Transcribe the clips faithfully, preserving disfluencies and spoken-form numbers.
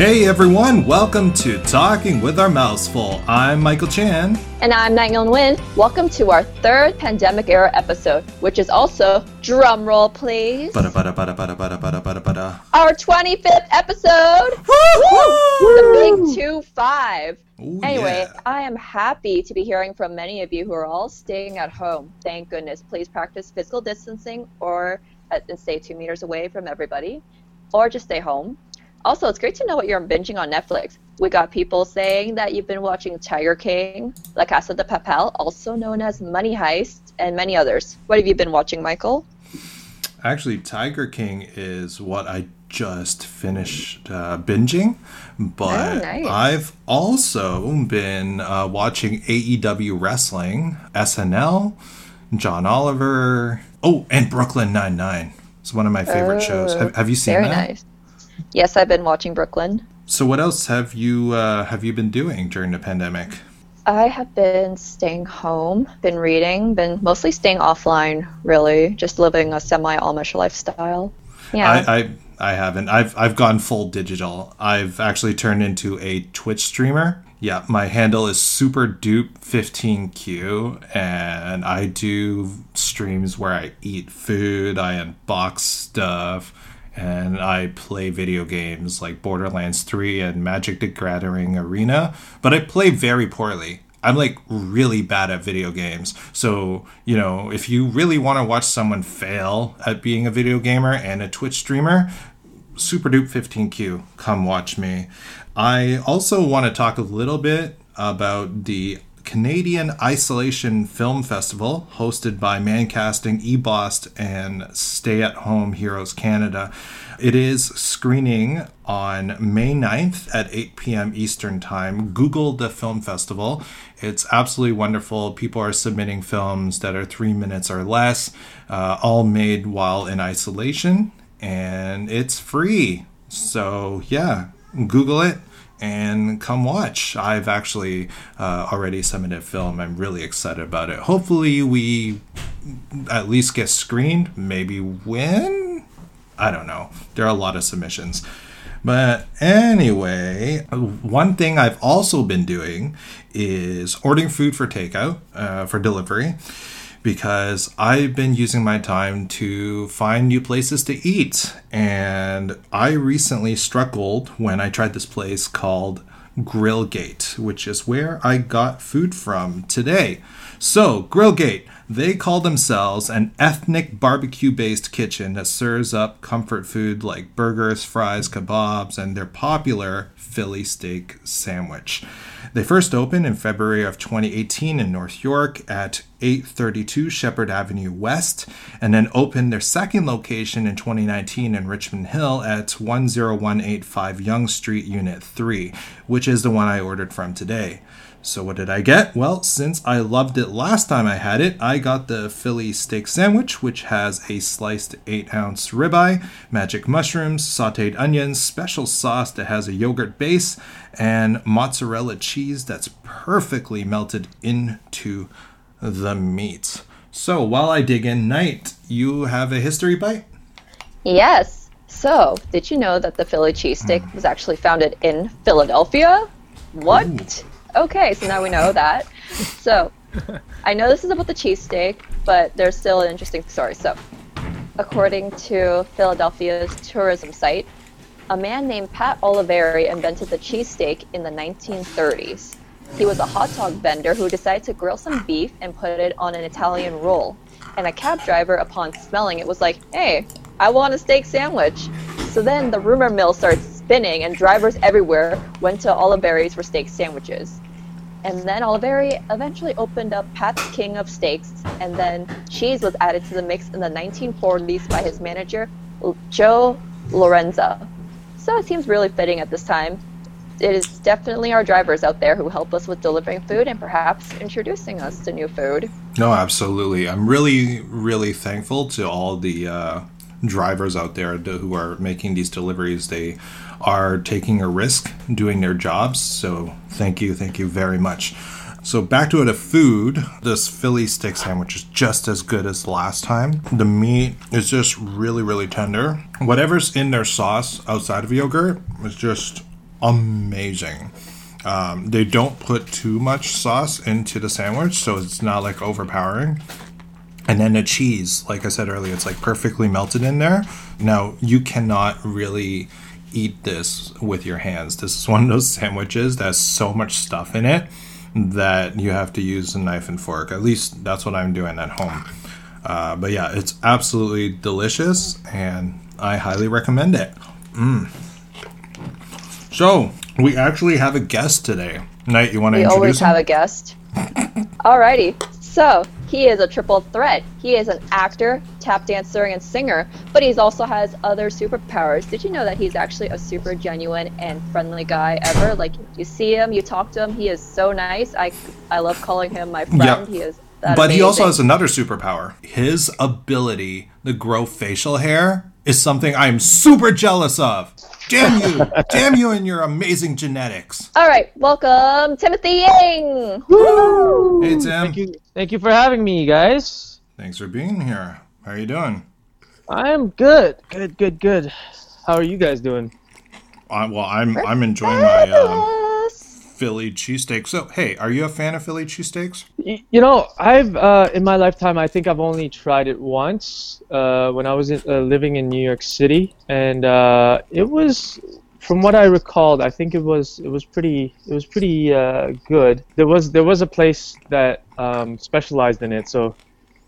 Hey everyone, welcome to Talking With Our Mouths Full. I'm Michael Chan. And I'm Nangyun Win. Welcome to our third pandemic era episode, which is also, drumroll please, bada, bada, bada, bada, bada, bada, bada, bada. Our twenty-fifth episode! Woo! The big two five. Ooh, anyway, yeah. I am happy to be hearing from many of you who are all staying at home. Thank goodness. Please practice physical distancing or uh, and stay two meters away from everybody, or just stay home. Also, it's great to know what you're binging on Netflix. We got people saying that you've been watching Tiger King, La Casa de Papel, also known as Money Heist, and many others. What have you been watching, Michael? Actually, Tiger King is what I just finished uh, binging, but oh, nice. I've also been uh, watching A E W Wrestling, S N L, John Oliver, oh, and Brooklyn Nine-Nine. It's one of my favorite oh, shows. Have, have you seen very that? Very nice. Yes, I've been watching Brooklyn. So what else have you uh, have you been doing during the pandemic? I have been staying home, been reading, been mostly staying offline, really, just living a semi-Amish lifestyle. Yeah, I, I I haven't. I've I've gone full digital. I've actually turned into a Twitch streamer. Yeah, my handle is Super Dupe fifteen Q, and I do streams where I eat food, I unbox stuff. And I play video games like Borderlands three and Magic: The Gathering Arena, but I play very poorly. I'm like really bad at video games. So, you know, if you really want to watch someone fail at being a video gamer and a Twitch streamer, Super Dupe fifteen Q, come watch me. I also want to talk a little bit about the Canadian Isolation Film Festival, hosted by Mancasting, eBost, and Stay at Home Heroes Canada. It is screening on May ninth at eight p.m. Eastern Time. Google the film festival. It's absolutely wonderful. People are submitting films that are three minutes or less, uh, all made while in isolation, and it's free. So yeah, Google it and come watch. I've actually uh, already submitted a film. I'm really excited about it. Hopefully we at least get screened, maybe win? I don't know. There are a lot of submissions. But anyway, one thing I've also been doing is ordering food for takeout, uh, for delivery, because I've been using my time to find new places to eat. And I recently struck gold when I tried this place called Grillgate, which is where I got food from today. So Grillgate, they call themselves an ethnic barbecue-based kitchen that serves up comfort food like burgers, fries, kebabs, and their popular Philly steak sandwich. They first opened in February of twenty eighteen in North York at eight thirty-two Shepherd Avenue West, and then opened their second location in twenty nineteen in Richmond Hill at one oh one eight five Yonge Street Unit three, which is the one I ordered from today. So what did I get? Well, since I loved it last time I had it, I got the Philly steak sandwich, which has a sliced eight ounce ribeye, magic mushrooms, sautéed onions, special sauce that has a yogurt base, and mozzarella cheese that's perfectly melted into the meat. So while I dig in, Knight, you have a history bite? Yes. So did you know that the Philly cheesesteak mm. was actually founded in Philadelphia? What? Ooh. Okay, so now we know that. So, I know this is about the cheesesteak, but there's still an interesting story. So, according to Philadelphia's tourism site, a man named Pat Oliveri invented the cheesesteak in the nineteen thirties. He was a hot dog vendor who decided to grill some beef and put it on an Italian roll. And a cab driver, upon smelling it, was like, hey, I want a steak sandwich. So then the rumor mill starts spinning, and drivers everywhere went to Oliveri's for steak sandwiches. And then Oliveri eventually opened up Pat's King of Steaks, and then cheese was added to the mix in the nineteen forties by his manager, Joe Lorenza. So it seems really fitting at this time. It is definitely our drivers out there who help us with delivering food and perhaps introducing us to new food. No, absolutely. I'm really, really thankful to all the uh, drivers out there who are making these deliveries. They are taking a risk doing their jobs. So thank you. Thank you very much. So back to the food. This Philly steak sandwich is just as good as last time. The meat is just really, really tender. Whatever's in their sauce outside of yogurt is just amazing. Um, they don't put too much sauce into the sandwich, so it's not like overpowering. And then the cheese, like I said earlier, it's like perfectly melted in there. Now, you cannot really eat this with your hands. This is one of those sandwiches that has so much stuff in it that you have to use a knife and fork. At least that's what I'm doing at home. Uh, but yeah, it's absolutely delicious, and I highly recommend it. Mm. So, we actually have a guest today. Knight, you want to we introduce We always him? Have a guest. Alrighty. So, he is a triple threat. He is an actor, tap dancer, and singer, but he also has other superpowers. Did you know that he's actually a super genuine and friendly guy ever? Like, you see him, you talk to him, he is so nice. I, I love calling him my friend. Yep. He is that But amazing. He also has another superpower. His ability to grow facial hair is something I'm super jealous of. Damn you! Damn you and your amazing genetics. All right, welcome, Timothy Yang. Woo! Hey, Tim. Thank you. Thank you for having me, guys. Thanks for being here. How are you doing? I'm good. Good, good, good. How are you guys doing? Uh, well, I'm I'm enjoying my uh, Philly cheesesteak. So, hey, are you a fan of Philly cheesesteaks? Y- you know, I've uh, in my lifetime, I think I've only tried it once. Uh, when I was in, uh, living in New York City, and uh, it was, from what I recalled, I think it was it was pretty it was pretty uh, good. There was there was a place that um, specialized in it, so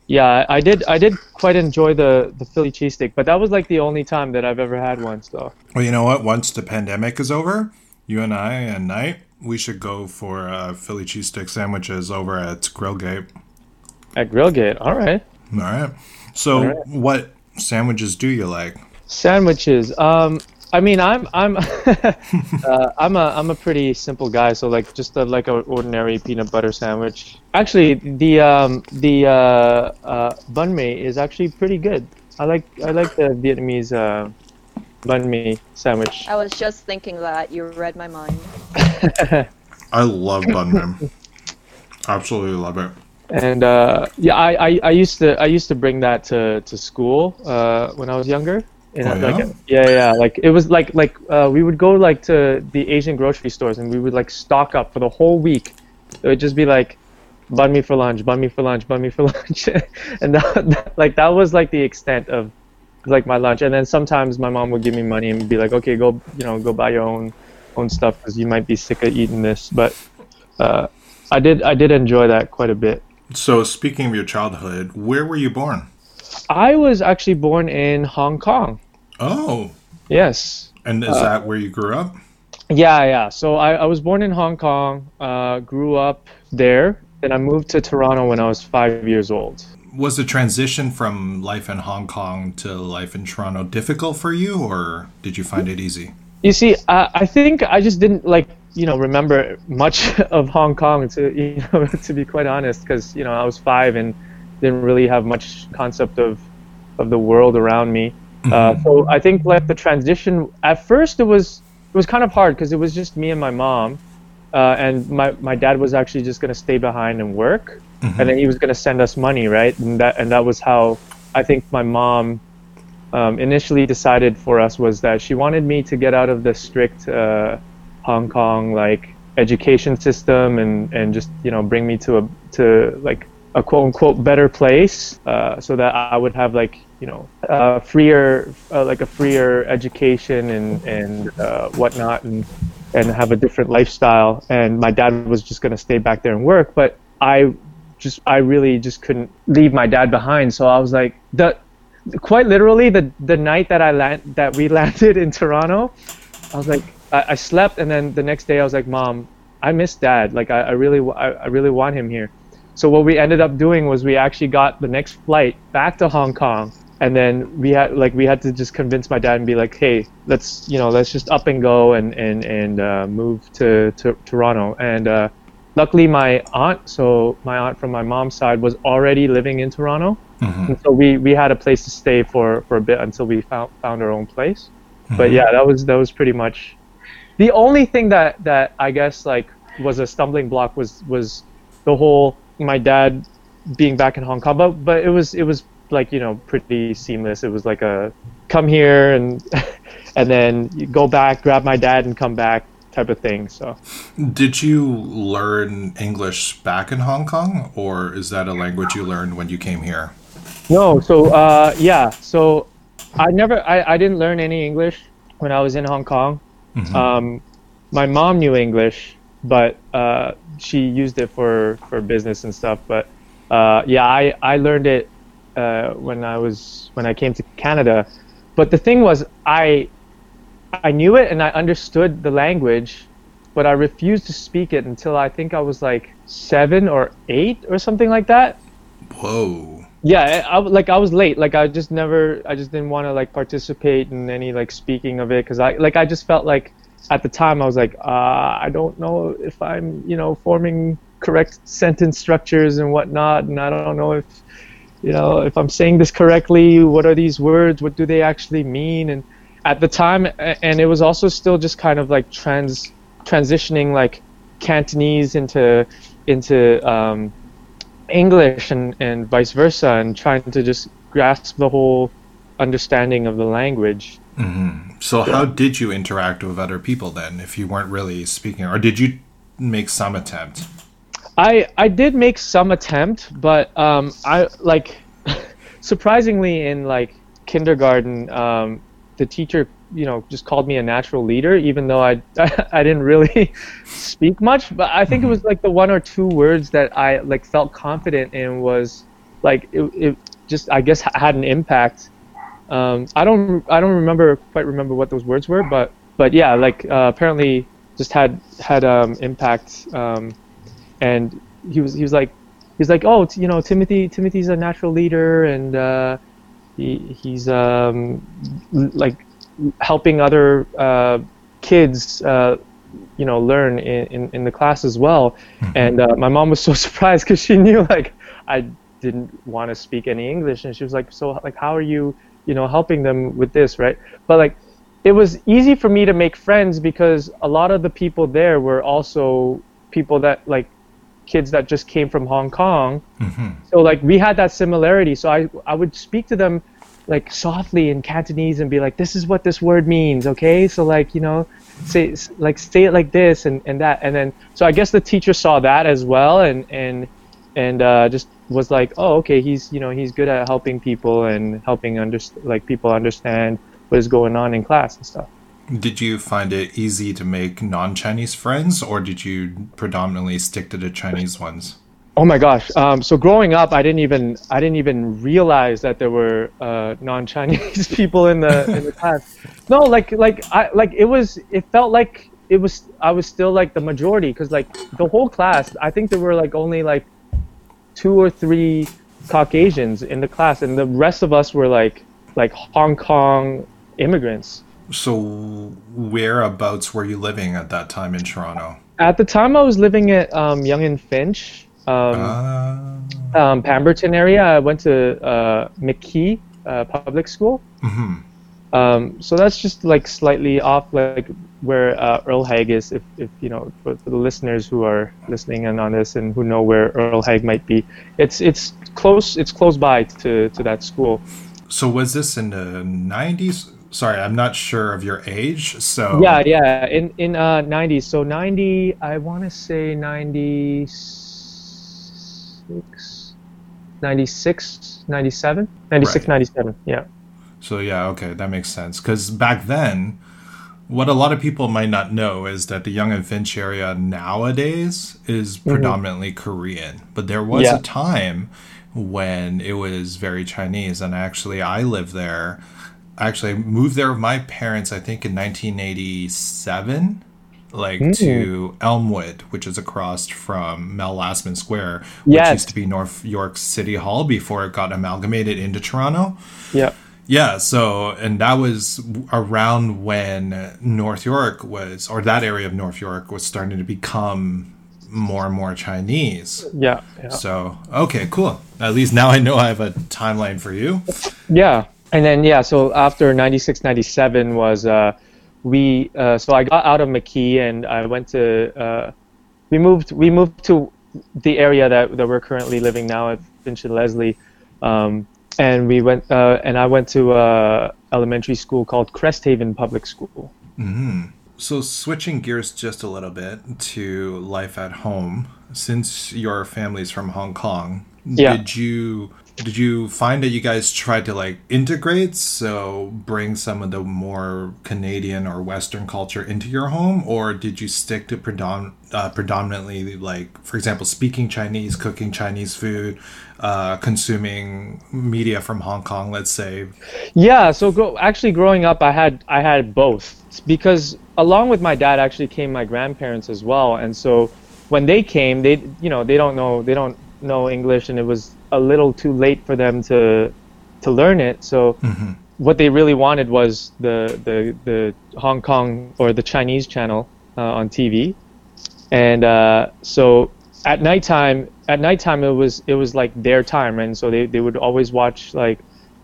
yeah, I did I did quite enjoy the the Philly cheesesteak, but that was like the only time that I've ever had one. So well, you know what? Once the pandemic is over, you and I and Knight, we should go for uh, Philly cheesesteak sandwiches over at Grillgate. At Grillgate, all right. All right. So, right. What sandwiches do you like? Sandwiches. Um, I mean, I'm I'm uh, I'm a I'm a pretty simple guy. So, like, just a, like an ordinary peanut butter sandwich. Actually, the um, the uh, uh, banh mi is actually pretty good. I like I like the Vietnamese uh, banh mi sandwich. I was just thinking that you read my mind. I love banh mi. Absolutely love it. And uh, yeah, I, I, I used to I used to bring that to, to school uh, when I was younger. And oh, yeah? Like, yeah, yeah, like it was like like uh, we would go like to the Asian grocery stores and we would like stock up for the whole week. It would just be like, banh mi for lunch, banh mi for lunch, banh mi for lunch, and that, that, like that was like the extent of like my lunch. And then sometimes my mom would give me money and be like, okay, go you know go buy your own own stuff because you might be sick of eating this. But uh, I did I did enjoy that quite a bit. So, speaking of your childhood, where were you born? I was actually born in Hong Kong. Oh. Yes. And is uh, that where you grew up? Yeah, yeah. So, I, I was born in Hong Kong, uh, grew up there, and I moved to Toronto when I was five years old. Was the transition from life in Hong Kong to life in Toronto difficult for you, or did you find it easy? You see, I, I think I just didn't, like, you know, remember much of Hong Kong, to you know, to be quite honest, because, you know, I was five and didn't really have much concept of of the world around me. Mm-hmm. Uh, so I think like the transition at first it was it was kind of hard because it was just me and my mom, uh, and my my dad was actually just gonna stay behind and work, mm-hmm. and then he was gonna send us money, right? And that and that was how I think my mom um, initially decided for us was that she wanted me to get out of the strict Uh, Hong Kong like education system and, and just you know bring me to a to like a quote unquote better place uh, so that I would have like you know uh, freer uh, like a freer education and and uh, whatnot and and have a different lifestyle, and my dad was just gonna stay back there and work, but I just I really just couldn't leave my dad behind, so I was like the quite literally the the night that I land that we landed in Toronto, I was like. I slept, and then the next day I was like, Mom, I miss Dad. Like, I, I really I, I really want him here. So what we ended up doing was we actually got the next flight back to Hong Kong, and then we had like we had to just convince my dad and be like, hey, let's you know let's just up and go and and and uh, move to, to Toronto. And uh, luckily my aunt, so my aunt from my mom's side was already living in Toronto, mm-hmm. and so we, we had a place to stay for, for a bit until we found found our own place. Mm-hmm. But yeah, that was that was pretty much. The only thing that, that I guess like was a stumbling block was, was the whole my dad being back in Hong Kong, but, but it was it was like you know pretty seamless. It was like a come here and and then you go back, grab my dad and come back, type of thing. So, did you learn English back in Hong Kong, or is that a language you learned when you came here? No, so uh, yeah, so I never, I, I didn't learn any English when I was in Hong Kong. Mm-hmm. Um, my mom knew English, but uh, she used it for, for business and stuff. But uh, yeah, I, I learned it uh, when I was when I came to Canada. But the thing was, I I knew it and I understood the language, but I refused to speak it until I think I was like seven or eight or something like that. Whoa. Yeah, I, I, like I was late. Like I just never, I just didn't want to like participate in any like speaking of it, because I like I just felt like at the time I was like uh, I don't know if I'm you know forming correct sentence structures and whatnot, and I don't know if you know if I'm saying this correctly. What are these words? What do they actually mean? And at the time, and it was also still just kind of like trans transitioning like Cantonese into into. Um, English and, and vice versa, and trying to just grasp the whole understanding of the language. Mm-hmm. So yeah. How did you interact with other people then, if you weren't really speaking, or did you make some attempt? I I did make some attempt, but um, I like surprisingly in like kindergarten, um, the teacher you know just called me a natural leader, even though I I didn't really speak much. But I think it was like the one or two words that I like felt confident in was like it, it just I guess had an impact. Um, I don't I don't remember quite remember what those words were, but but yeah, like uh, apparently just had had um, impact. Um, and he was he was like he was like oh you know Timothy Timothy's a natural leader, and uh, he he's um, like. helping other uh, kids, uh, you know, learn in, in, in the class as well. Mm-hmm. And uh, my mom was so surprised because she knew like I didn't want to speak any English, and she was like, "So like, how are you, you know, helping them with this, right?" But like, it was easy for me to make friends because a lot of the people there were also people that like kids that just came from Hong Kong. Mm-hmm. So like, we had that similarity. So I I would speak to them like softly in Cantonese and be like, this is what this word means, okay? So like, you know, say like say it like this and, and that. And then, so I guess the teacher saw that as well and and and uh, just was like, oh, okay, he's, you know, he's good at helping people and helping under, like people understand what is going on in class and stuff. Did you find it easy to make non-Chinese friends, or did you predominantly stick to the Chinese ones? Oh my gosh! Um, so growing up, I didn't even I didn't even realize that there were uh, non-Chinese people in the in the class. No, like like I like it was it felt like it was I was still like the majority, because like the whole class, I think there were like only like two or three Caucasians in the class, and the rest of us were like like Hong Kong immigrants. So whereabouts were you living at that time in Toronto? At the time, I was living at um, Yonge and Finch. Um, uh, um, Pemberton area. I went to uh, McKee uh, Public School. Mm-hmm. Um, so that's just like slightly off, like where uh, Earl Haig is. If, if you know, for, for the listeners who are listening in on this and who know where Earl Haig might be, it's it's close. It's close by to, to that school. So was this in the nineties? Sorry, I'm not sure of your age. So yeah, yeah, in in uh, nineties. So ninety. I want to say ninety. ninety-six, ninety-seven, ninety-six, right. ninety-seven, yeah. So yeah, okay, that makes sense. Because back then, what a lot of people might not know is that the Yonge and Finch area nowadays is mm-hmm. predominantly Korean. But there was yeah. a time when it was very Chinese, and actually I lived there. Actually, I moved there with my parents, I think, in nineteen eighty-seven. Like mm. to Elmwood, which is across from Mel Lastman Square, which yes. used to be North York City Hall before it got amalgamated into Toronto. Yeah. Yeah. So, and that was around when North York was, or that area of North York was starting to become more and more Chinese. Yeah. yeah. So, okay, cool. At least now I know I have a timeline for you. Yeah. And then, yeah. So after ninety-six, ninety-seven was, uh, We uh, so I got out of McKee and I went to uh, we moved we moved to the area that, that we're currently living now at Finch and Leslie, um, and we went uh, and I went to uh, elementary school called Cresthaven Public School. Mm-hmm. So switching gears just a little bit to life at home, since your family's from Hong Kong, yeah. did you did you find that you guys tried to like integrate, so bring some of the more Canadian or Western culture into your home, or did you stick to predom- uh, predominantly like, for example, speaking Chinese, cooking Chinese food, uh, consuming media from Hong Kong, let's say? Yeah, so gro- actually growing up, I had I had both, because along with my dad actually came my grandparents as well. And so when they came, they, you know, they don't know, they don't know English, and it was a little too late for them to to learn it. So mm-hmm. what they really wanted was the, the, the Hong Kong or the Chinese channel uh, on T V. And uh, so at nighttime, at nighttime, it was, it was like their time. And so they, they would always watch like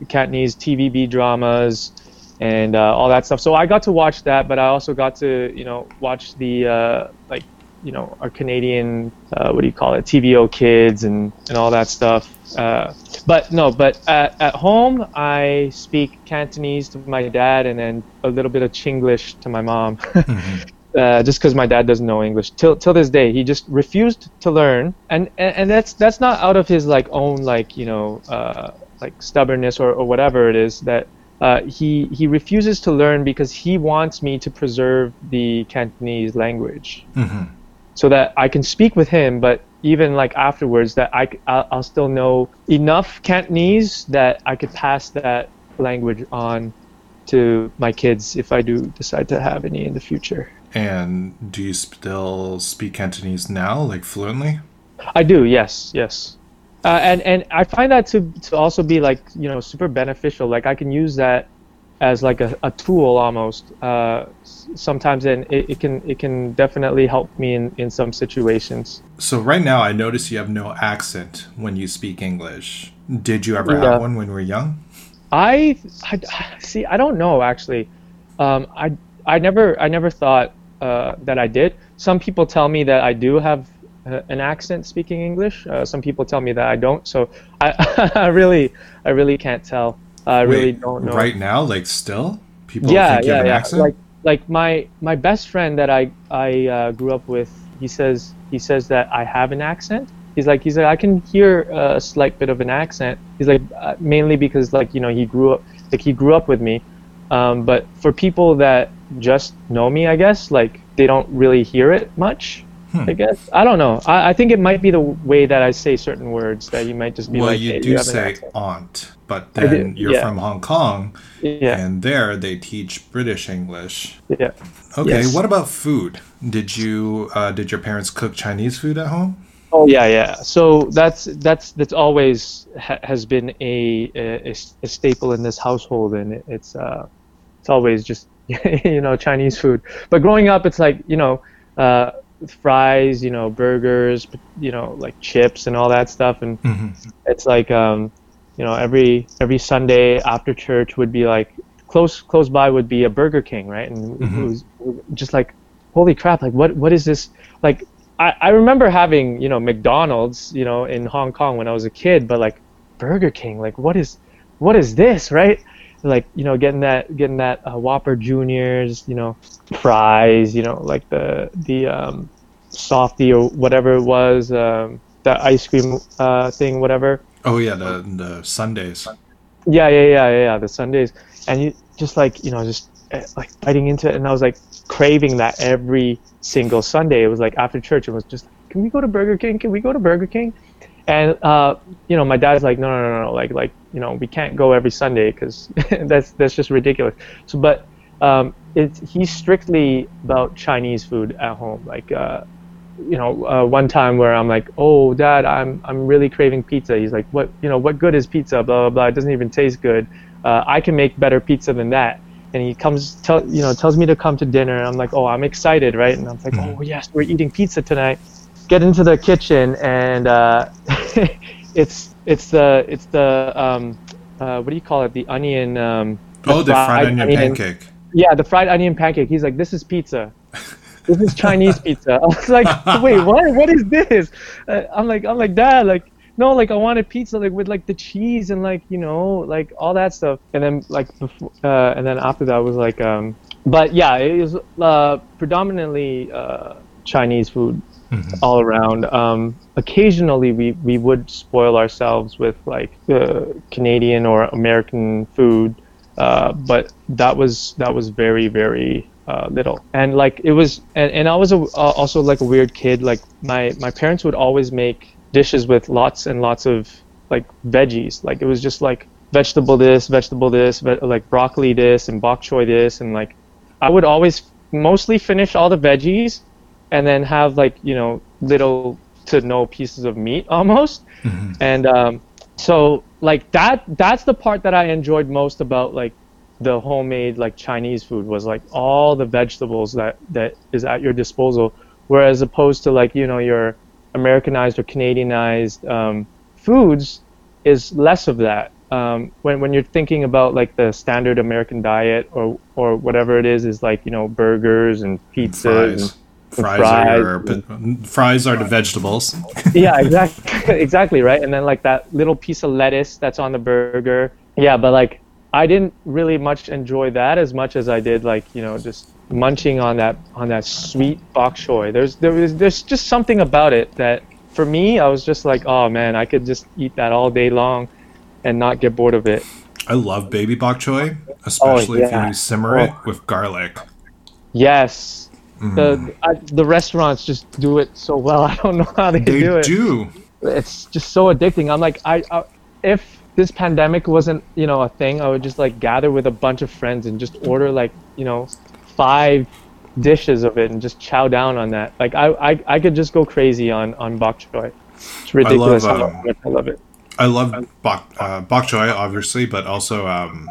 Cantonese T V B dramas, and uh, all that stuff. So I got to watch that, but I also got to, you know, watch the, uh, like, you know, our Canadian, uh, what do you call it, T V O Kids and, and all that stuff. Uh, but no, but at, at home, I speak Cantonese to my dad, and then a little bit of Chinglish to my mom, mm-hmm. uh, just because my dad doesn't know English. Till till this day, he just refused to learn. And, and, and that's that's not out of his, like, own, like, you know, uh, like stubbornness or, or whatever it is that, Uh, he he refuses to learn because he wants me to preserve the Cantonese language, mm-hmm. so that I can speak with him. But even like afterwards, that I I'll, I'll still know enough Cantonese that I could pass that language on to my kids if I do decide to have any in the future. And do you still speak Cantonese now, like fluently? I do. Yes. Yes. Uh, and, and I find that to, to also be like, you know, super beneficial. Like I can use that as like a, a tool almost uh, sometimes, and it, it can it can definitely help me in, in some situations. So right now I notice you have no accent when you speak English. Did you ever yeah. have one when you were young? I, I see. I don't know actually. Um, I I never I never thought uh, that I did. Some people tell me that I do have an accent speaking English. Uh, some people tell me that I don't, so I, I really, I really can't tell. I Wait, really don't know. Right now, like still, people yeah, think you yeah, have an yeah. accent. Like, like my my best friend that I I uh, grew up with, he says he says that I have an accent. He's like he's like I can hear a slight bit of an accent. He's like uh, mainly because like you know he grew up like he grew up with me, um, but for people that just know me, I guess like they don't really hear it much. Hmm. I guess. I don't know. I, I think it might be the way that I say certain words that you might just be well, like, well, you hey, do you say aunt, but then you're yeah. from Hong Kong, yeah. and there they teach British English. Yeah. Okay, yes. What about food? Did you, uh, did your parents cook Chinese food at home? Oh, yeah, yeah. So that's that's that's always ha- has been a, a a staple in this household, and it's uh it's always just, you know, Chinese food. But growing up, it's like, you know, uh fries, you know, burgers, you know, like chips and all that stuff, and mm-hmm. it's like um you know every every Sunday after church would be like close close by would be a Burger King, right? And mm-hmm. it was just like, holy crap, like what what is this? Like I I remember having, you know, McDonald's, you know, in Hong Kong when I was a kid, but like Burger King, like what is what is this, right? Like, you know, getting that getting that uh, Whopper Juniors, you know, fries, you know, like the the um, softy or whatever it was, um, that ice cream uh, thing, whatever. Oh yeah, the the sundaes. Yeah, yeah, yeah, yeah, the sundaes, and you just like you know just like biting into it, and I was like craving that every single Sunday. It was like after church, it was just, can we go to Burger King? Can we go to Burger King? And, uh, you know, my dad's like, no, no, no, no, like, like, you know, we can't go every Sunday because that's that's just ridiculous. So, but um, it's, he's strictly about Chinese food at home. Like, uh, you know, uh, one time where I'm like, oh, Dad, I'm I'm really craving pizza. He's like, what, you know, what good is pizza? Blah, blah, blah. It doesn't even taste good. Uh, I can make better pizza than that. And he comes, tell, you know, tells me to come to dinner. And I'm like, oh, I'm excited, right? And I'm like, mm-hmm. oh, yes, we're eating pizza tonight. Get into the kitchen, and uh, it's it's the it's the um, uh, what do you call it? The onion. Um, the oh, fried the fried onion, onion pancake. Yeah, the fried onion pancake. He's like, "This is pizza. This is Chinese pizza." I was like, "Wait, what? What is this?" Uh, I'm like, "I'm like Dad, like no, like I wanted pizza like with like the cheese and like you know like all that stuff." And then like before, uh, and then after that I was like, um, But yeah, it is uh, predominantly uh, Chinese food mm-hmm. all around. Um, occasionally, we, we would spoil ourselves with like uh, Canadian or American food, uh, but that was that was very very uh, little. And like it was, and, and I was a, also like a weird kid. Like my my parents would always make dishes with lots and lots of like veggies. Like it was just like vegetable this, vegetable this, ve- like broccoli this and bok choy this, and like I would always mostly finish all the veggies and then have like, you know, little to no pieces of meat almost. Mm-hmm. And um, so like that that's the part that I enjoyed most about like the homemade like Chinese food was like all the vegetables that, that is at your disposal, whereas opposed to like, you know, your Americanized or Canadianized um, foods is less of that. Um, when when you're thinking about like the standard American diet or or whatever it is, is like, you know, burgers and pizzas. And fries, fries, are, fries, and, fries are the vegetables. Yeah, exactly, exactly right. And then like that little piece of lettuce that's on the burger. Yeah, but like I didn't really much enjoy that as much as I did like, you know, just munching on that on that sweet bok choy. There's there was there's just something about it that for me I was just like, oh man, I could just eat that all day long and not get bored of it. I love baby bok choy, especially oh, yeah. if you simmer oh. it with garlic. Yes. Mm. The I, the restaurants just do it so well. I don't know how they, they do it. They do. It's just so addicting. I'm like, I, I if this pandemic wasn't, you know, a thing, I would just like gather with a bunch of friends and just order like, you know, five dishes of it and just chow down on that. Like I I, I could just go crazy on, on bok choy. It's ridiculous. I love, um, I love it. I love bok, uh, bok choy, obviously, but also um,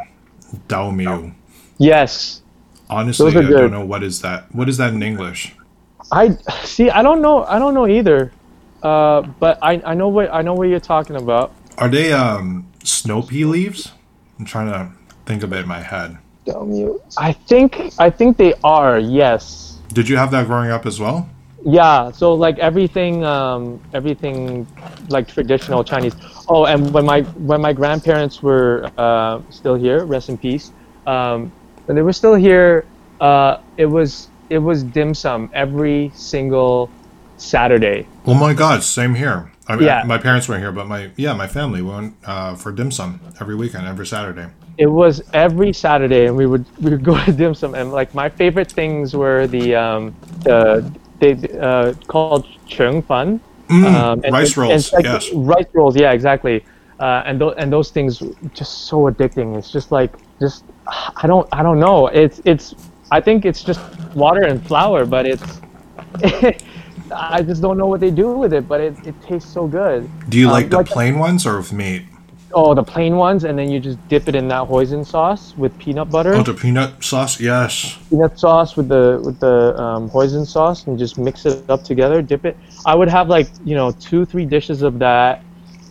daomiu. Yes. Honestly, I don't know what is that. What is that in English? I see. I don't know. I don't know either. Uh, but I, I know what I know what you're talking about. Are they um, snow pea leaves? I'm trying to think of it in my head. Daomiu. I think I think they are. Yes. Did you have that growing up as well? Yeah, so like everything, um, everything, like traditional Chinese. Oh, and when my when my grandparents were uh, still here, rest in peace. Um, when they were still here, uh, it was it was dim sum every single Saturday. Oh my God, same here. I mean, yeah. my parents weren't here, but my yeah, my family went uh, for dim sum every weekend, every Saturday. It was every Saturday, and we would we would go to dim sum, and like my favorite things were the um, the They uh, called cheung fan, mm, um, and rice it, rolls. And like yes, rice rolls. Yeah, exactly. Uh, and those and those things just so addicting. It's just like just I don't I don't know. It's it's I think it's just water and flour, but it's I just don't know what they do with it, but it, it tastes so good. Do you um, like the like plain the, ones or with meat? Oh, the plain ones, and then you just dip it in that hoisin sauce with peanut butter. Oh, the peanut sauce, yes. Peanut sauce with the with the um, hoisin sauce, and just mix it up together, dip it. I would have like, you know, two, three dishes of that,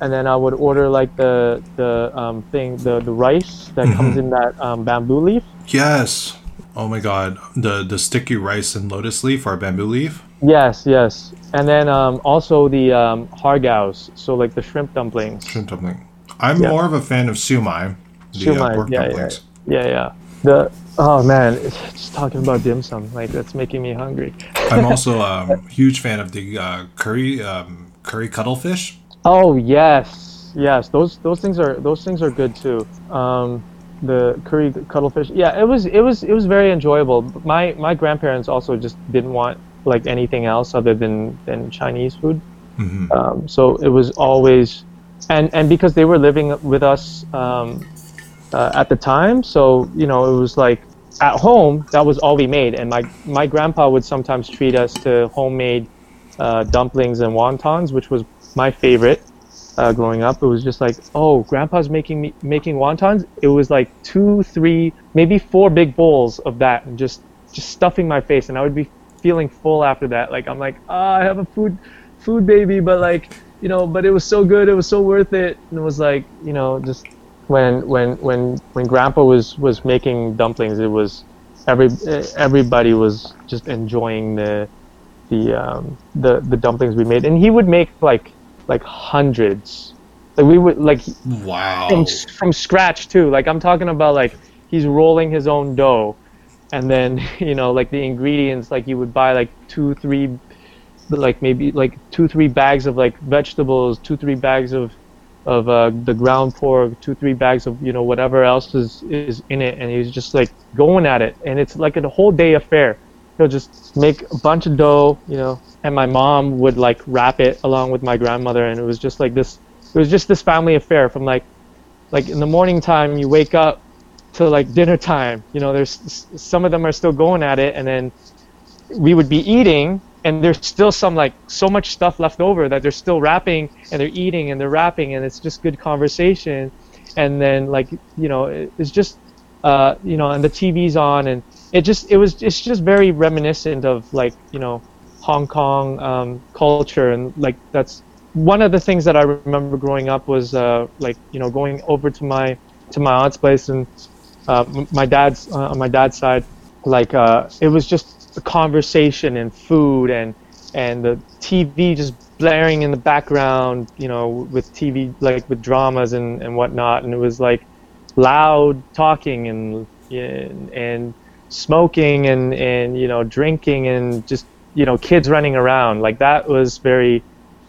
and then I would order like the the um, thing, the, the rice that mm-hmm. comes in that um, bamboo leaf. Yes. Oh my God, the the sticky rice and lotus leaf or bamboo leaf. Yes, yes, and then um, also the um, har gaos, so like the shrimp dumplings. Shrimp dumpling. I'm yeah. more of a fan of siumai, the siumai, uh, pork yeah, dumplings. Yeah, yeah, yeah. The oh man, just talking about dim sum, like that's making me hungry. I'm also a um, huge fan of the uh, curry, um, curry cuttlefish. Oh yes, yes. Those those things are those things are good too. Um, the curry cuttlefish. Yeah, it was it was it was very enjoyable. My my grandparents also just didn't want like anything else other than than Chinese food. Mm-hmm. Um, so it was always. And and because they were living with us um, uh, at the time, so you know it was like at home that was all we made. And my my grandpa would sometimes treat us to homemade uh, dumplings and wontons, which was my favorite uh, growing up. It was just like, oh, grandpa's making me making wontons. It was like two, three, maybe four big bowls of that, and just just stuffing my face, and I would be feeling full after that. Like I'm like, ah, I have a food food baby, but like. You know, but it was so good. It was so worth it. And it was like, you know, just when when when when Grandpa was, was making dumplings, it was every everybody was just enjoying the the um, the the dumplings we made, and he would make like like hundreds. Like we would like wow from, from scratch too. Like I'm talking about like he's rolling his own dough. and then, you know, like the ingredients, like you would buy like two, three, like maybe like two, three bags of like vegetables, two, three bags of of uh, the ground pork, two, three bags of, you know, whatever else is is in it, and he's just like going at it, and it's like a whole day affair. He'll just make a bunch of dough, you know, and my mom would like wrap it along with my grandmother, and it was just like this. It was just this family affair from like, like in the morning time you wake up to like dinner time. You know, there's some of them are still going at it, and then we would be eating, and there's still some like so much stuff left over that they're still wrapping, and they're eating and they're wrapping, and it's just good conversation. And then like, you know, it's just uh, you know, and the T V's on, and it just it was it's just very reminiscent of like, you know, Hong Kong um, culture, and like that's one of the things that I remember growing up was uh, like, you know, going over to my to my aunt's place, and uh, my dad's uh, on my dad's side, like uh, it was just a conversation and food, and and the T V just blaring in the background, you know, with T V like with dramas and, and whatnot, and it was like loud talking and and, and smoking and, and, you know, drinking and just, you know, kids running around. Like that was very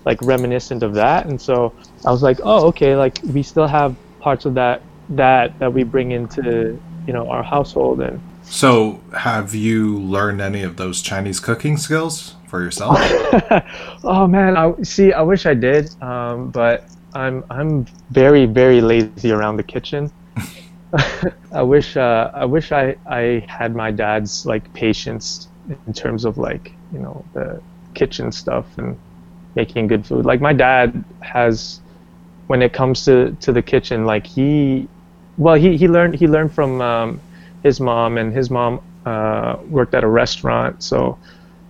like reminiscent of that. And so I was like, oh, okay, like we still have parts of that that that we bring into, you know, our household. And so have you learned any of those Chinese cooking skills for yourself? Oh man, I see, I wish I did, um, but I'm I'm very, very lazy around the kitchen. I wish uh, I wish I, I had my dad's like patience in terms of like, you know, the kitchen stuff and making good food. Like my dad has, when it comes to, to the kitchen, like he, well he, he learned he learned from um, his mom, and his mom uh, worked at a restaurant, so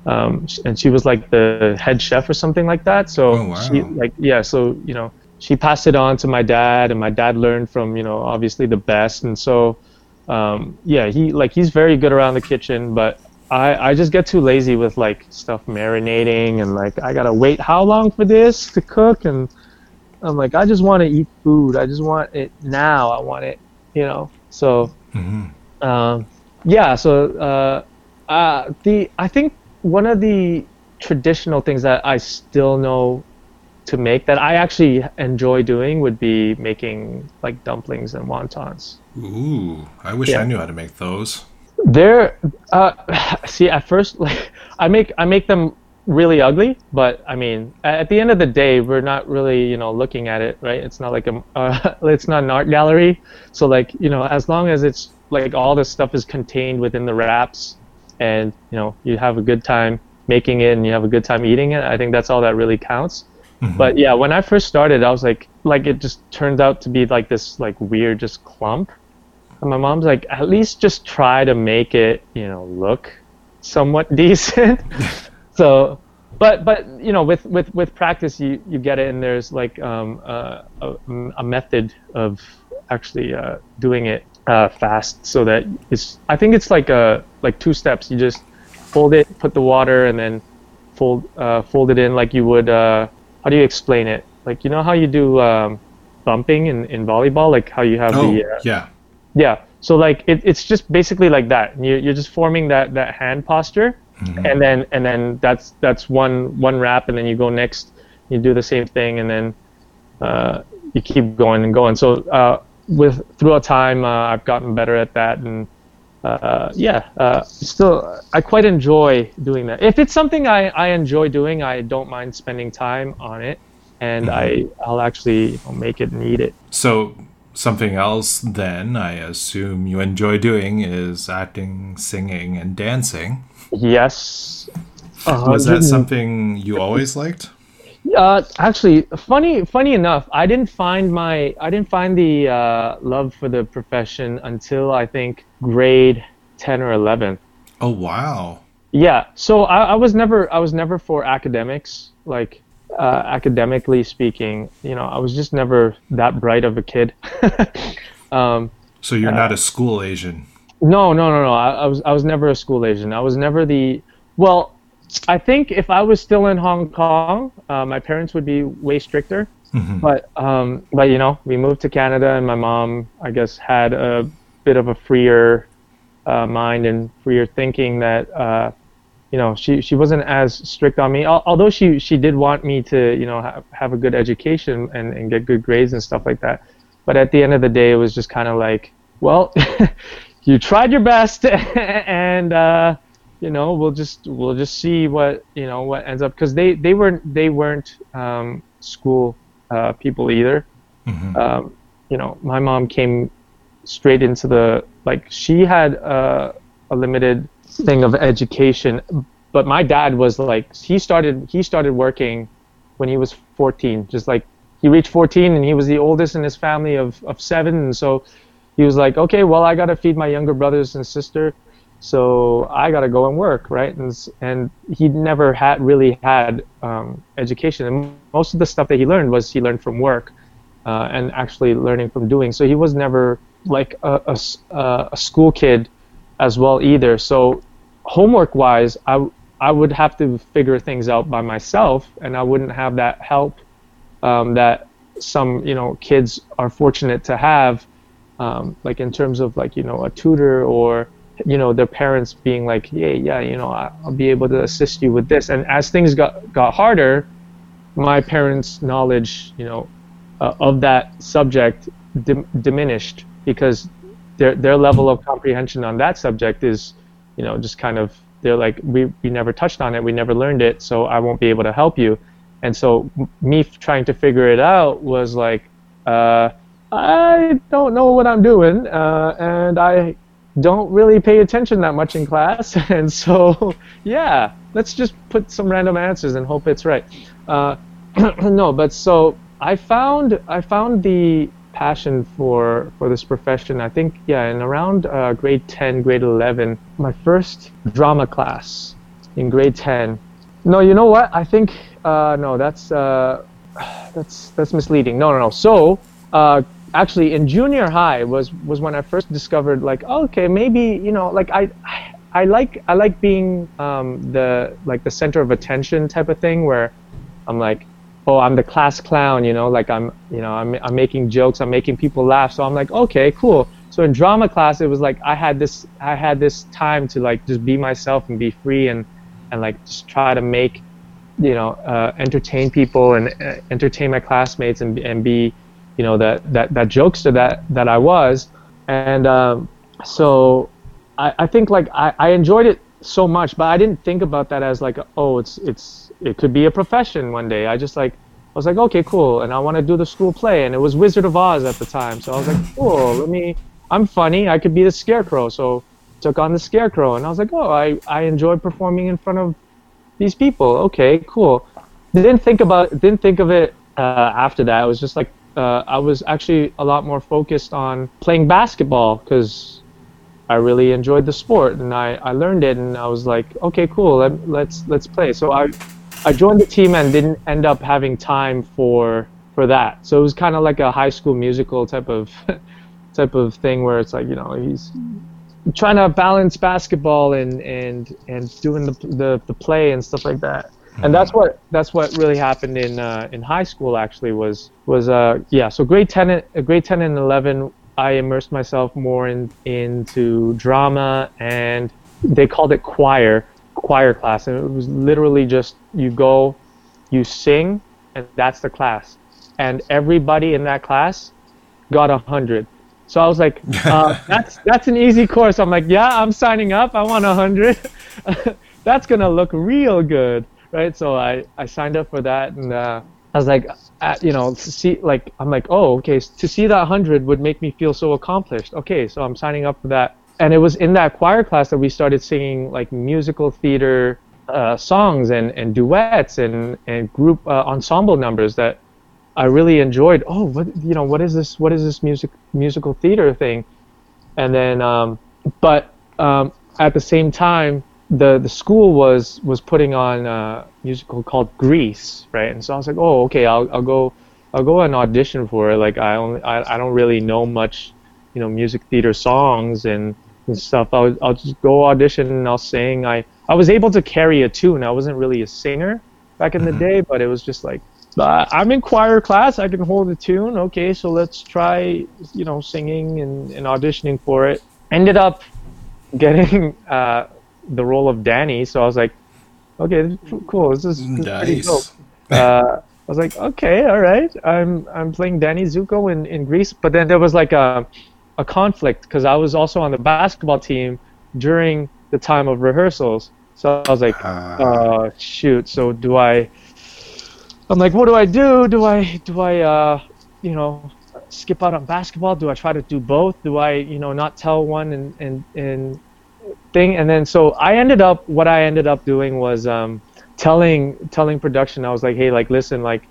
um, and she was like the head chef or something like that. So oh, wow. she like yeah, so you know. She passed it on to my dad, and my dad learned from, you know, obviously the best. And so, um, yeah, he like he's very good around the kitchen, but I, I just get too lazy with like stuff marinating, and like I gotta wait how long for this to cook, and I'm like, I just want to eat food. I just want it now. I want it, you know. So, mm-hmm. um, yeah. So uh, uh, the I think one of the traditional things that I still know to make that I actually enjoy doing would be making like dumplings and wontons. Ooh, I wish yeah. I knew how to make those. They're uh, see at first like I make I make them really ugly, but I mean at the end of the day we're not really, you know, looking at it, right? It's not like a uh, it's not an art gallery, so like, you know, as long as it's like all this stuff is contained within the wraps, and you know you have a good time making it and you have a good time eating it, I think that's all that really counts. Mm-hmm. But yeah, when I first started, I was like, like it just turned out to be like this like weird just clump. And my mom's like, at least just try to make it, you know, look somewhat decent. So, but but you know, with, with, with practice, you, you get it, and there's like um uh, a, a method of actually uh, doing it uh, fast, so that it's I think it's like a like two steps. You just fold it, put the water, and then fold uh, fold it in like you would. Uh, How do you explain it? Like, you know how you do um, bumping in, in volleyball? Like how you have oh, the... Uh, yeah. Yeah. So like, it, it's just basically like that. You're, you're just forming that, that hand posture. Mm-hmm. And then and then that's that's one one wrap, and then you go next. You do the same thing, and then uh, you keep going and going. So uh, with throughout time, uh, I've gotten better at that. And uh, yeah, uh, still, I quite enjoy doing that. If it's something I, I enjoy doing, I don't mind spending time on it, and mm-hmm. I, I'll actually, you know, make it and eat it. So something else then I assume you enjoy doing is acting, singing, and dancing. Yes. Uh, Was that something you always liked? Uh, actually, funny, funny enough, I didn't find my, I didn't find the uh, love for the profession until I think grade ten or eleven. Oh wow! Yeah, so I, I was never, I was never for academics, like uh, academically speaking. You know, I was just never that bright of a kid. um, so you're uh, not a school Asian. No, no, no, no. I, I was, I was never a school Asian. I was never the well. I think if I was still in Hong Kong, uh, my parents would be way stricter. Mm-hmm. But, um, but you know, we moved to Canada, and my mom, I guess, had a bit of a freer uh, mind and for your thinking that, uh, you know, she, she wasn't as strict on me. Al- although she, she did want me to, you know, ha- have a good education and, and get good grades and stuff like that. But at the end of the day, it was just kind of like, well, you tried your best and, uh, you know, we'll just we'll just see what, you know, what ends up, because they, they weren't they weren't um, school uh, people either. Mm-hmm. Um, you know, my mom came straight into the, like, she had uh, a limited thing of education, but my dad was like, he started he started working when he was fourteen. Just like he reached fourteen and he was the oldest in his family of of seven, and so he was like, okay, well, I gotta feed my younger brothers and sister. So I got to go and work, right? And and he never had really had um, education. And most of the stuff that he learned was he learned from work uh, and actually learning from doing. So he was never like a, a, a school kid as well either. So homework-wise, I, I would have to figure things out by myself, and I wouldn't have that help um, that some, you know, kids are fortunate to have, um, like in terms of like, you know, a tutor or, you know, their parents being like, yeah, yeah, you know, I'll be able to assist you with this. And as things got got harder, my parents' knowledge, you know, uh, of that subject dim- diminished because their their level of comprehension on that subject is, you know, just kind of, they're like, we, we never touched on it, we never learned it, so I won't be able to help you. And so me trying to figure it out was like, uh, I don't know what I'm doing, uh, and I... don't really pay attention that much in class, and so yeah, let's just put some random answers and hope it's right. Uh, no, but so I found I found the passion for for this profession. I think yeah, in around uh, grade ten, grade eleven, my first drama class in grade ten. No, you know what? I think uh, no, that's uh, that's that's misleading. No, no, no. So. Uh, Actually, in junior high was, was when I first discovered, like, oh, okay, maybe, you know, like I, I like I like being um, the like the center of attention type of thing, where I'm like, oh, I'm the class clown, you know, like I'm, you know, I'm I'm making jokes, I'm making people laugh. So I'm like, okay, cool. So in drama class, it was like I had this I had this time to like just be myself and be free and and like just try to make, you know, uh, entertain people and uh, entertain my classmates and and be. You know, that, that, that jokester that, that I was. And um, so I, I think like I, I enjoyed it so much, but I didn't think about that as like, oh, it's it's it could be a profession one day. I just like, I was like, okay, cool. And I want to do the school play. And it was Wizard of Oz at the time. So I was like, cool, let me, I'm funny. I could be the scarecrow. So took on the scarecrow. And I was like, oh, I, I enjoy performing in front of these people. Okay, cool. Didn't think about, didn't think of it uh, after that. It was just like, Uh, I was actually a lot more focused on playing basketball because I really enjoyed the sport and I, I learned it and I was like, okay, cool, let, let's let's play. So I I joined the team and didn't end up having time for for that. So it was kind of like a High School Musical type of type of thing where it's like, you know, he's trying to balance basketball and and, and doing the, the the play and stuff like that. And that's what that's what really happened in uh, in high school. Actually, was was uh yeah. So grade ten, and, grade ten and eleven, I immersed myself more in into drama, and they called it choir choir class, and it was literally just you go, you sing, and that's the class. And everybody in that class got a hundred. So I was like, uh, that's that's an easy course. I'm like, yeah, I'm signing up. I want a hundred. That's gonna look real good. Right, so I, I signed up for that, and uh, I was like, uh, you know, to see, like, I'm like, oh, okay, to see that one hundred would make me feel so accomplished. Okay, so I'm signing up for that. And it was in that choir class that we started singing, like, musical theater uh, songs and, and duets and, and group uh, ensemble numbers that I really enjoyed. Oh, what, you know, what is this, what is this music musical theater thing? And then, um, but um, at the same time, the the school was was putting on a musical called Grease, right? And so I was like, oh, okay, I'll I'll go I'll go and audition for it. Like I only I, I don't really know much, you know, music theater songs and, and stuff. I'll I'll just go audition and I'll sing. I I was able to carry a tune. I wasn't really a singer back in mm-hmm. the day, but it was just like I'm in choir class. I can hold a tune. Okay, so let's try, you know, singing and, and auditioning for it. Ended up getting uh, the role of Danny, so I was like, okay, cool, this is, this nice. is pretty dope. Uh, I was like, okay, all right, I'm I'm playing Danny Zuko in, in Grease, but then there was like a, a conflict because I was also on the basketball team during the time of rehearsals, so I was like, uh, oh, shoot, so do I, I'm like, what do I do? Do I, do I, uh, you know, skip out on basketball? Do I try to do both? Do I, you know, not tell one and, and, and thing? And then so I ended up, what I ended up doing was um, telling telling production, I was like, hey, like, listen, like,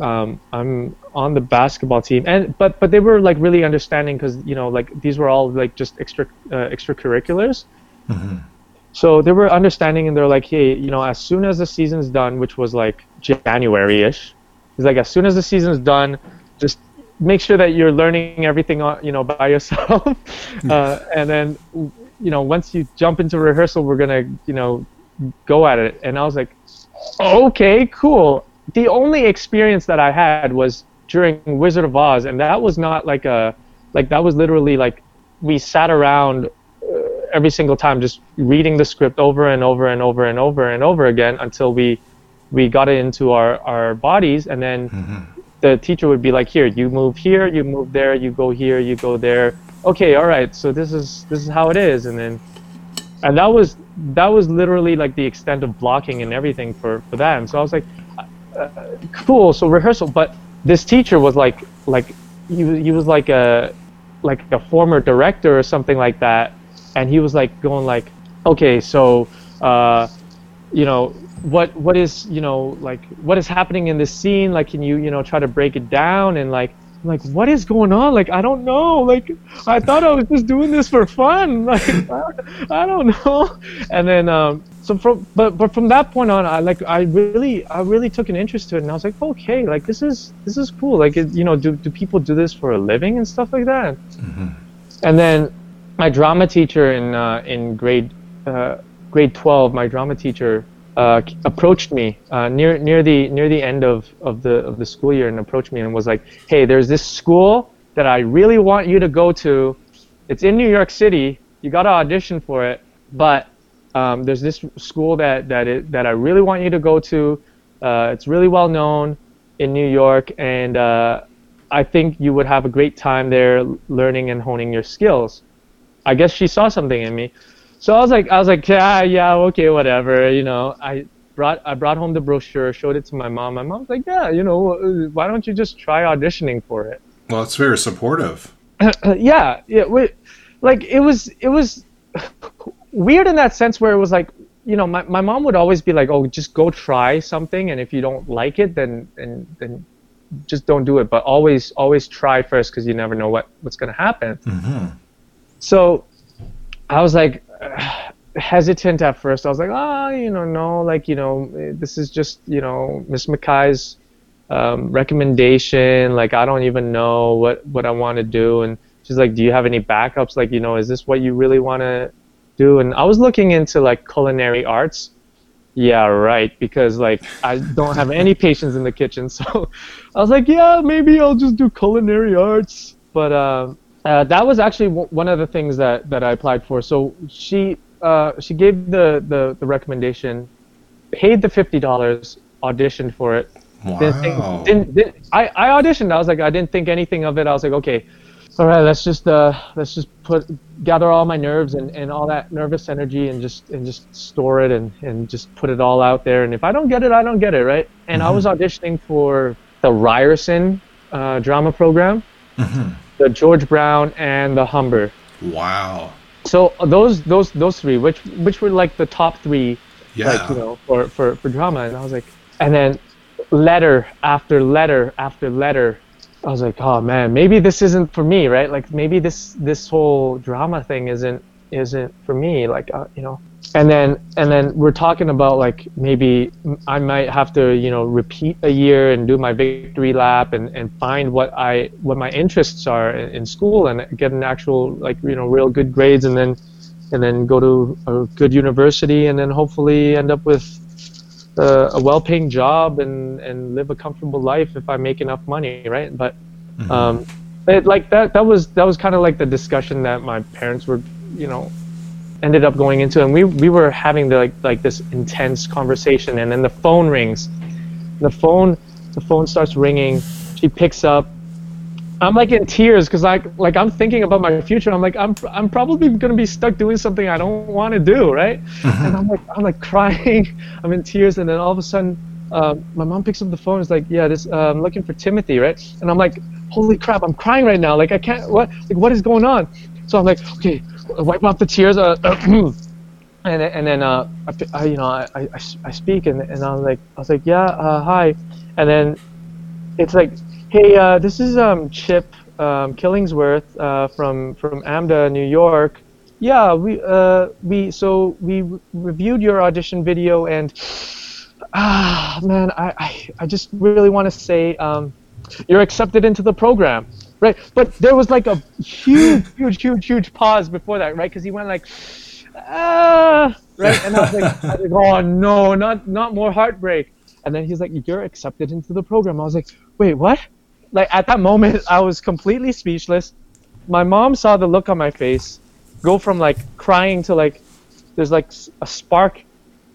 um, I'm on the basketball team. and But but they were, like, really understanding because, you know, like, these were all, like, just extra uh, extracurriculars. Mm-hmm. So they were understanding, and they're like, hey, you know, as soon as the season's done, which was, like, January-ish, it's like, as soon as the season's done, just make sure that you're learning everything, you know, by yourself. uh, and then, you know, once you jump into rehearsal, we're going to, you know, go at it. And I was like, okay, cool. The only experience that I had was during Wizard of Oz, and that was not like a, like that was literally like we sat around every single time just reading the script over and over and over and over and over again until we we got it into our, our bodies, and then mm-hmm. the teacher would be like, here, you move here, you move there, you go here, you go there. Okay, all right, so this is this is how it is. And then and that was that was literally like the extent of blocking and everything for, for that. And so I was like, uh, cool, so rehearsal. But this teacher was like like he, he was like a like a former director or something like that, and he was like going like, okay, so uh, you know, What what is you know like what is happening in this scene? Like, can you you know try to break it down? And like I'm like, what is going on? Like, I don't know. Like, I thought I was just doing this for fun. Like, I don't know. And then um, so from but but from that point on, I like I really I really took an interest to it, and I was like, okay, like this is this is cool. Like, it, you know, do do people do this for a living and stuff like that? Mm-hmm. And then my drama teacher in uh, in grade uh, grade twelve, my drama teacher. Uh, approached me uh, near near the near the end of, of the of the school year and approached me and was like, hey, there's this school that I really want you to go to. It's in New York City. You got to audition for it. But um, there's this school that that it, that I really want you to go to. Uh, it's really well known in New York, and uh, I think you would have a great time there, learning and honing your skills. I guess she saw something in me. So I was like, I was like, yeah, yeah, okay, whatever, you know. I brought, I brought home the brochure, showed it to my mom. My mom's like, yeah, you know, why don't you just try auditioning for it? Well, it's very supportive. yeah, yeah, we, like it was, it was weird in that sense where it was like, you know, my, my mom would always be like, oh, just go try something, and if you don't like it, then then then just don't do it. But always, always try first because you never know what, what's gonna happen. Mm-hmm. So I was like. Hesitant at first. I was like, ah, oh, you know, no, like, you know, this is just, you know, Miss McKay's um, recommendation. Like, I don't even know what, what I want to do. And she's like, do you have any backups? Like, you know, is this what you really want to do? And I was looking into, like, culinary arts. Yeah, right, because, like, I don't have any patience in the kitchen. So I was like, yeah, maybe I'll just do culinary arts. But, um, Uh, that was actually w- one of the things that, that I applied for. So she uh, she gave the, the, the recommendation, paid the fifty dollars, auditioned for it. Wow. Didn't think, didn't, didn't, I, I auditioned. I was like, I didn't think anything of it. I was like, okay, all right, let's just uh, let's just put gather all my nerves and, and all that nervous energy and just and just store it and, and just put it all out there. And if I don't get it, I don't get it, right? And mm-hmm. I was auditioning for the Ryerson uh, drama program. Mm-hmm. The George Brown and the Humber. Wow. So those those those three, which which were like the top three, yeah. like you know, for, for, for drama. And I was like, and then letter after letter after letter, I was like, oh man, maybe this isn't for me, right? Like maybe this this whole drama thing isn't isn't for me, like uh, you know. And then and then we're talking about like maybe I might have to you know repeat a year and do my victory lap and, and find what I what my interests are in, in school and get an actual like you know real good grades and then and then go to a good university and then hopefully end up with uh, a well-paying job and, and live a comfortable life if I make enough money, right? But mm-hmm. um, it, like that that was that was kind of like the discussion that my parents were you know. ended up going into, and we we were having the, like like this intense conversation, and then the phone rings, the phone the phone starts ringing. She picks up. I'm like in tears because like like I'm thinking about my future. I'm like I'm I'm probably gonna be stuck doing something I don't want to do, right? Uh-huh. And I'm like I'm like crying. I'm in tears, and then all of a sudden, uh, my mom picks up the phone. It's like, yeah, this uh, I'm looking for Timothy, right? And I'm like, holy crap, I'm crying right now. Like I can't. What like what is going on? So I'm like, okay, wipe off the tears. Uh, and and then uh, I, I you know I I, I speak and and I'm like I was like yeah uh, hi, and then it's like. Hey, uh, this is um, Chip um, Killingsworth uh, from from AMDA, New York. Yeah, we uh, we so we re- reviewed your audition video, and ah man, I I, I just really want to say um, you're accepted into the program, right? But there was like a huge, huge, huge, huge pause before that, right? Because he went like ah, right, and I was like, I was like oh no, not not more heartbreak. And then he's like, you're accepted into the program. I was like, wait, what? Like at that moment, I was completely speechless. My mom saw the look on my face go from like crying to like there's like a spark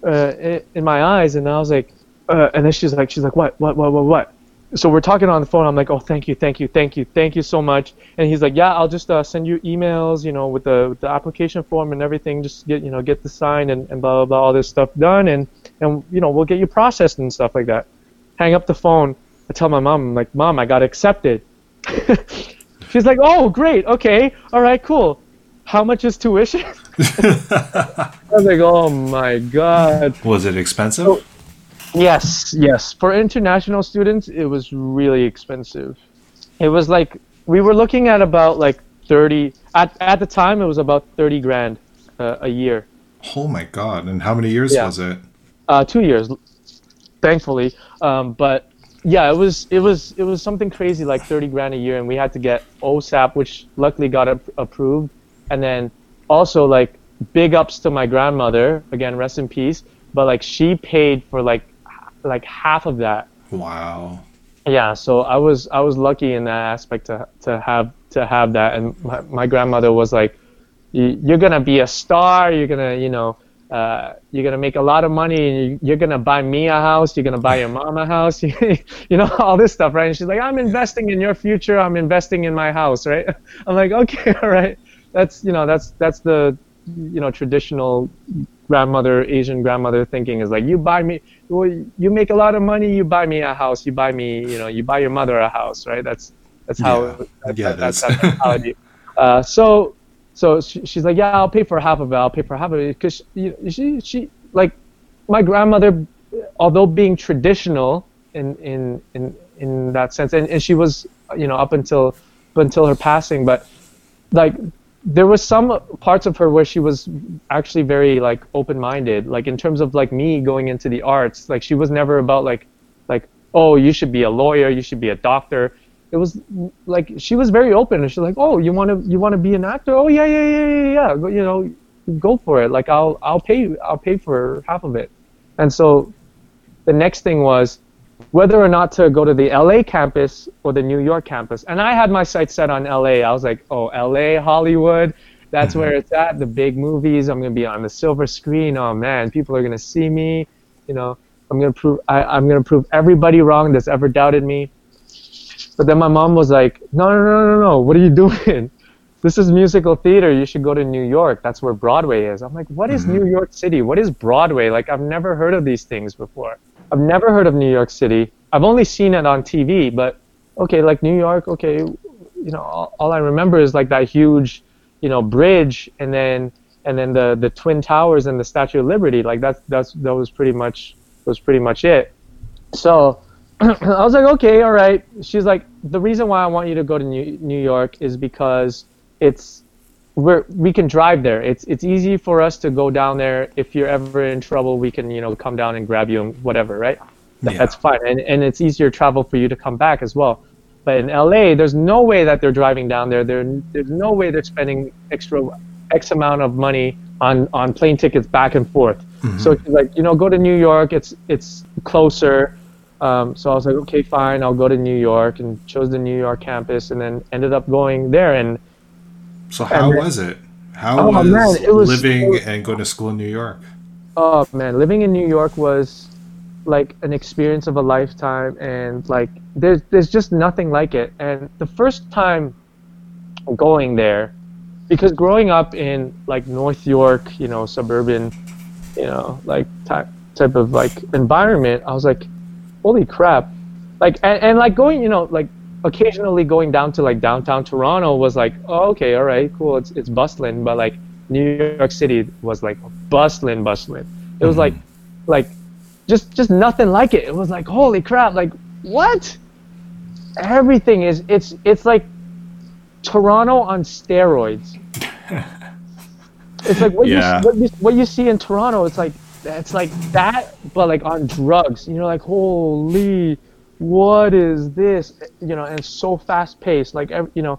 uh, in my eyes, and I was like, uh, and then she's like, she's like, what, what, what, what, what? So we're talking on the phone. I'm like, oh, thank you, thank you, thank you, thank you so much. And he's like, yeah, I'll just uh, send you emails, you know, with the with the application form and everything. Just get you know get the sign and, and blah blah blah all this stuff done, and and you know we'll get you processed and stuff like that. Hang up the phone. I tell my mom, I'm like, Mom, I got accepted. She's like, oh, great, okay, all right, cool. How much is tuition? I was like, oh, my God. Was it expensive? So, yes, yes. For international students, it was really expensive. It was like, we were looking at about like thirty, at, at the time, it was about thirty grand uh, a year. Oh, my God. And how many years yeah. was it? Uh, two years, thankfully. Um, but... Yeah, it was it was it was something crazy like thirty grand a year, and we had to get O S A P, which luckily got ap- approved, and then also like big ups to my grandmother again, rest in peace. But like she paid for like like half of that. Wow. Yeah, so I was I was lucky in that aspect to to have to have that, and my, my grandmother was like, "You're gonna be a star. You're gonna you know." Uh, you're going to make a lot of money. You're going to buy me a house. You're going to buy your mom a house. you know, all this stuff, right? And she's like, I'm investing in your future. I'm investing in my house, right? I'm like, okay, all right. That's, you know, that's that's the, you know, traditional grandmother, Asian grandmother thinking is like, you buy me, well, you make a lot of money. You buy me a house. You buy me, you know, you buy your mother a house, right? That's that's how yeah, that, yeah, that, that's that's mentality. Uh, so. So she's like, yeah, I'll pay for half of it. I'll pay for half of it because she, she, she, like, my grandmother, although being traditional in in in, in that sense, and, and she was, you know, up until up until her passing, but like, there was some parts of her where she was actually very like open-minded, like in terms of like me going into the arts. Like she was never about like like oh, you should be a lawyer, you should be a doctor. It was like she was very open, and she's like, "Oh, you want to you want to be an actor? Oh yeah yeah yeah yeah yeah, go, you know, go for it. Like I'll I'll pay I'll pay for half of it." And so, the next thing was whether or not to go to the L A campus or the New York campus. And I had my sights set on L A. I was like, "Oh, L A, Hollywood, that's where it's at. The big movies. I'm gonna be on the silver screen. Oh man, people are gonna see me. You know, I'm gonna prove I, I'm gonna prove everybody wrong that's ever doubted me." But then my mom was like, no, no, no, no, no, what are you doing? This is musical theater. You should go to New York. That's where Broadway is. I'm like, what is mm-hmm. New York City? What is Broadway? Like, I've never heard of these things before. I've never heard of New York City. I've only seen it on T V, but, okay, like New York, okay, you know, all, all I remember is like that huge, you know, bridge and then and then the, the Twin Towers and the Statue of Liberty. Like, that's, that's that was pretty much was pretty much it. So... I was like, okay, all right. She's like, the reason why I want you to go to New, New York is because it's we're we can drive there. It's it's easy for us to go down there. If you're ever in trouble, we can you know come down and grab you and whatever, right? Yeah. That's fine, and and it's easier travel for you to come back as well. But in L A, there's no way that they're driving down there. There there's no way they're spending extra X amount of money on on plane tickets back and forth. Mm-hmm. So she's like, you know, go to New York. It's it's closer. Um, so I was like, okay, fine, I'll go to New York, and chose the New York campus, and then ended up going there. And so how and then, was it? How oh, was, man, it was living it was, and going to school in New York? Oh, man. Living in New York was like an experience of a lifetime. And like there's, there's just nothing like it. And the first time going there, because growing up in like North York, you know, suburban, you know, like type, type of like environment, I was like, holy crap. Like, and, and like going, you know, like occasionally going down to like downtown Toronto was like, oh, okay, all right, cool. It's, it's bustling. But like New York City was like bustling, bustling. It was mm-hmm. like, like just, just nothing like it. It was like, holy crap. Like what? Everything is, it's, it's like Toronto on steroids. It's like what, yeah. you, what you, what you see in Toronto. It's like, it's like that, but like on drugs, you know, like, holy, what is this, you know, and so fast paced, like, you know,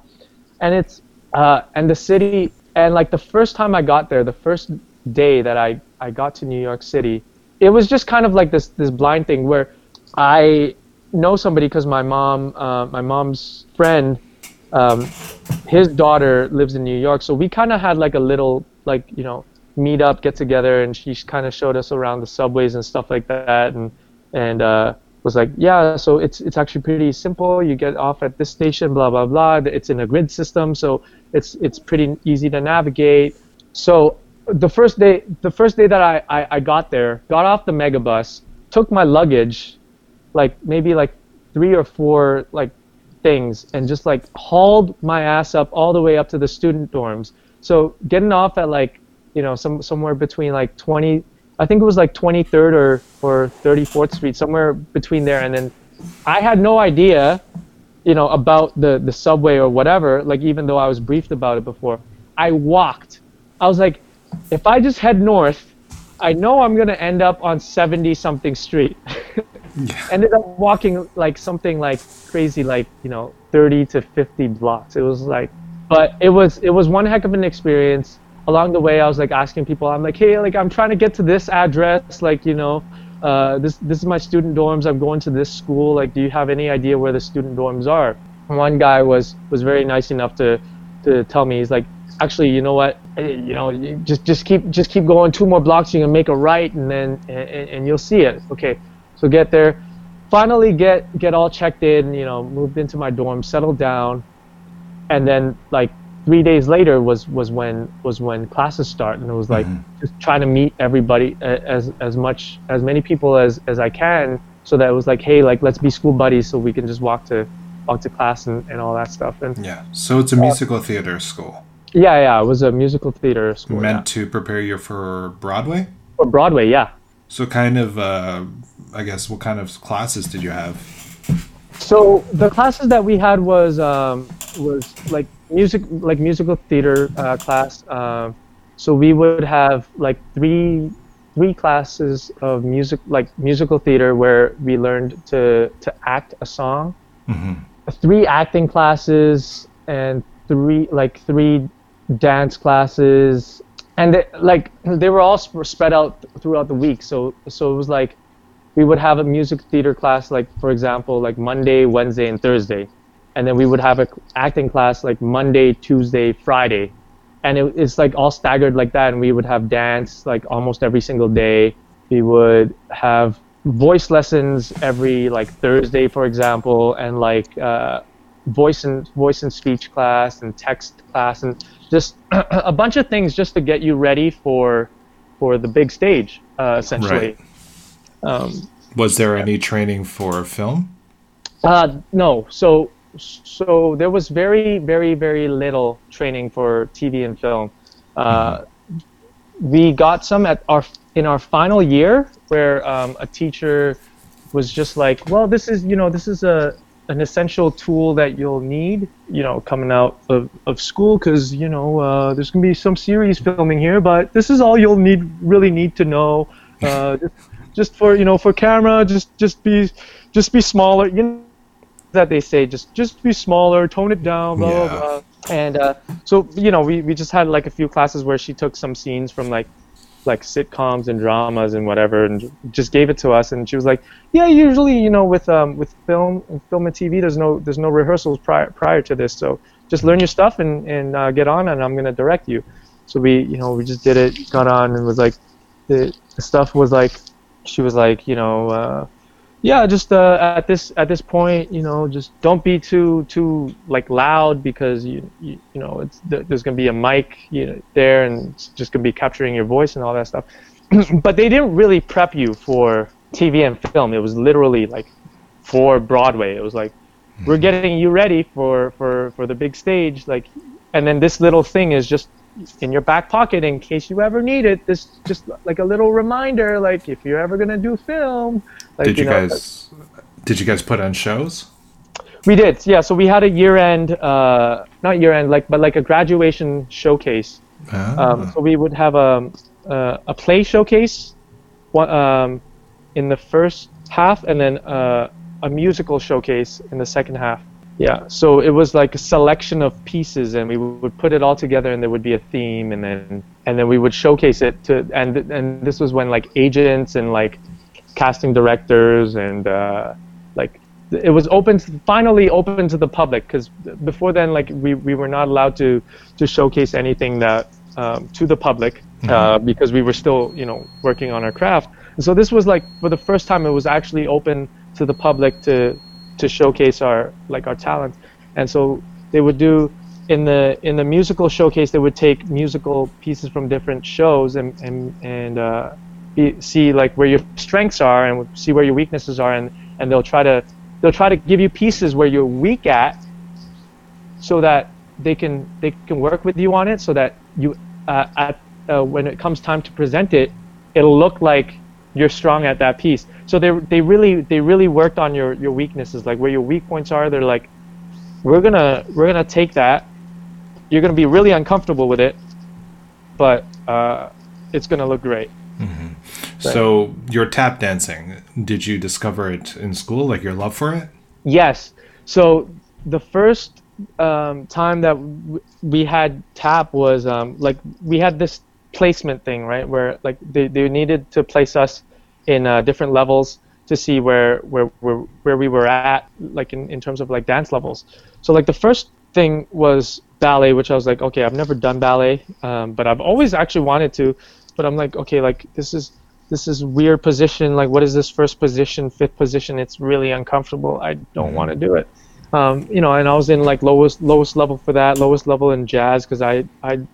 and it's, uh, and the city, and like the first time I got there, the first day that I, I got to New York City, it was just kind of like this, this blind thing where I know somebody because my mom, uh, my mom's friend, um, his daughter lives in New York. So we kind of had like a little, like, you know, meet up, get together, and she kind of showed us around the subways and stuff like that, and and uh, was like, yeah, so it's it's actually pretty simple. You get off at this station, blah blah blah. It's in a grid system, so it's it's pretty easy to navigate. So the first day, the first day that I, I, I got there, got off the megabus, took my luggage, like maybe like three or four like things, and just like hauled my ass up all the way up to the student dorms. So getting off at like, you know, some somewhere between like twenty, I think it was like twenty-third or, or thirty-fourth Street, somewhere between there. And then I had no idea, you know, about the, the subway or whatever, like even though I was briefed about it before. I walked. I was like, if I just head north, I know I'm going to end up on seventy-something street. Yeah. Ended up walking like something like crazy, like, you know, thirty to fifty blocks. It was like, but it was it was one heck of an experience. Along the way, I was like asking people, I'm like, hey, like I'm trying to get to this address, like, you know, uh, this this is my student dorms, I'm going to this school, like, do you have any idea where the student dorms are? And one guy was, was very nice enough to, to tell me, he's like, actually, you know what, you know, you just just keep just keep going two more blocks, you can make a right, and then and, and you'll see it. Okay, so get there, finally get get all checked in, you know, moved into my dorm, settled down, and then like three days later was, was when was when classes start, and it was like mm-hmm. just trying to meet everybody as as much as many people as, as I can, so that it was like, hey, like let's be school buddies, so we can just walk to walk to class and, and all that stuff. And yeah, so it's a musical uh, theater school. Yeah, yeah, it was a musical theater school. Meant yeah. to prepare you for Broadway? For Broadway, yeah. So kind of, uh, I guess, what kind of classes did you have? So the classes that we had was um, was like music, like musical theater uh, class. Uh, so we would have like three three classes of music, like musical theater, where we learned to to act a song. Mm-hmm. Three acting classes and three like three dance classes, and they, like they were all sp- spread out th- throughout the week. So so it was like, we would have a music theater class, like, for example, like Monday, Wednesday, and Thursday. And then we would have an acting class like Monday, Tuesday, Friday. And it, it's like all staggered like that. And we would have dance like almost every single day. We would have voice lessons every like Thursday, for example, and like uh, voice and voice and speech class and text class and just a bunch of things just to get you ready for for the big stage, uh, essentially. Right. Um, was there any training for film? Uh, no. So, so there was very, very, very little training for T V and film. Uh, mm-hmm. We got some at our in our final year, where um, a teacher was just like, "Well, this is you know this is a an essential tool that you'll need, you know, coming out of, of school, because you know uh, there's gonna be some series filming here, but this is all you'll need really need to know." Uh, Just for you know, for camera, just just be, just be smaller. You know that they say, just just be smaller, tone it down, blah yeah. blah blah. And uh, so you know, we, we just had like a few classes where she took some scenes from like like sitcoms and dramas and whatever, and just gave it to us. And she was like, yeah, usually you know with um with film and film and T V, there's no there's no rehearsals prior prior to this, so just learn your stuff and and uh, get on, and I'm gonna direct you. So we, you know, we just did it, got on, and was like, the, the stuff was like, she was like, you know, uh, yeah, just uh, at this at this point, you know, just don't be too too like loud, because you you, you know it's there's gonna be a mic, you know, there, and it's just gonna be capturing your voice and all that stuff. But they didn't really prep you for T V and film. It was literally like for Broadway. It was like, we're getting you ready for, for, for the big stage, like, and then this little thing is just in your back pocket in case you ever need it. This just like a little reminder, like if you're ever gonna do film. Like, did you, you know, guys? Like, did you guys put on shows? We did, yeah. So we had a year-end, uh, not year-end, like, but like a graduation showcase. Ah. Um, so we would have a a, a play showcase, one, um, in the first half, and then uh. a musical showcase in the second half. Yeah, so it was like a selection of pieces, and we would put it all together, and there would be a theme, and then and then we would showcase it to, and and this was when like agents and like casting directors and uh, like it was open to, finally open to the public, because before then, like we, we were not allowed to to showcase anything that um, to the public uh, mm-hmm. because we were still, you know, working on our craft. And so this was like, for the first time, it was actually open to the public to to showcase our like our talent. And so they would do in the in the musical showcase, they would take musical pieces from different shows and and and uh, be, see like where your strengths are and see where your weaknesses are, and, and they'll try to they'll try to give you pieces where you're weak at, so that they can they can work with you on it, so that you uh, at uh, when it comes time to present it, it'll look like you're strong at that piece. So they they really they really worked on your, your weaknesses, like where your weak points are. They're like, we're gonna we're gonna take that. You're gonna be really uncomfortable with it, but uh, it's gonna look great. Mm-hmm. But, so your tap dancing, did you discover it in school? Like your love for it? Yes. So the first um, time that w- we had tap was um, like we had this placement thing, right, where like they, they needed to place us in uh, different levels to see where where where, where we were at, like in, in terms of like dance levels. So like the first thing was ballet, which I was like, okay, I've never done ballet, um, but I've always actually wanted to, but I'm like, okay, like this is this is weird position, like what is this first position, fifth position, it's really uncomfortable, I don't want to do it. Um, you know, and I was in like lowest lowest level for that, lowest level in jazz, because I I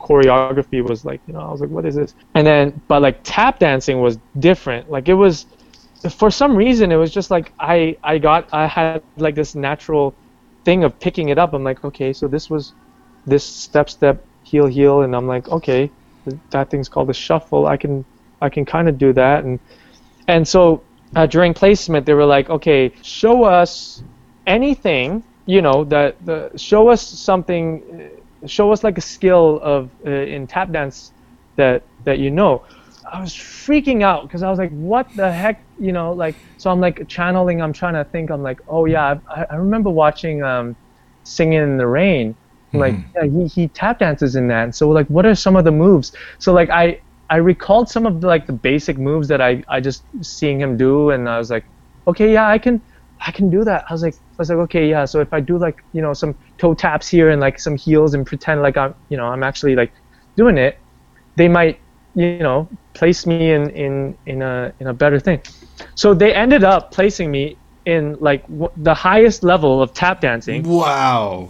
choreography was like, you know, I was like, what is this? And then, but like tap dancing was different. Like it was, for some reason, it was just like I, I got, I had like this natural thing of picking it up. I'm like, okay, so this was this step, step, heel, heel. And I'm like, okay, that thing's called a shuffle. I can, I can kind of do that. And, and so uh, during placement, they were like, okay, show us anything, you know, that the, show us something, show us like a skill of uh, in tap dance that that you know. I was freaking out because I was like, what the heck, you know, like, so I'm like channeling, I'm trying to think, I'm like, oh yeah, I, I remember watching um, Singing in the Rain. I'm mm-hmm. like, yeah, he, he tap dances in that. And so like, what are some of the moves? So like, I, I recalled some of the, like the basic moves that I, I just seeing him do, and I was like, okay, yeah, I can, I can do that. I was like, I was like, okay, yeah. So if I do like, you know, some toe taps here and like some heels and pretend like I'm, you know, I'm actually like doing it, they might, you know, place me in, in, in a in a better thing. So they ended up placing me in like w- the highest level of tap dancing. Wow.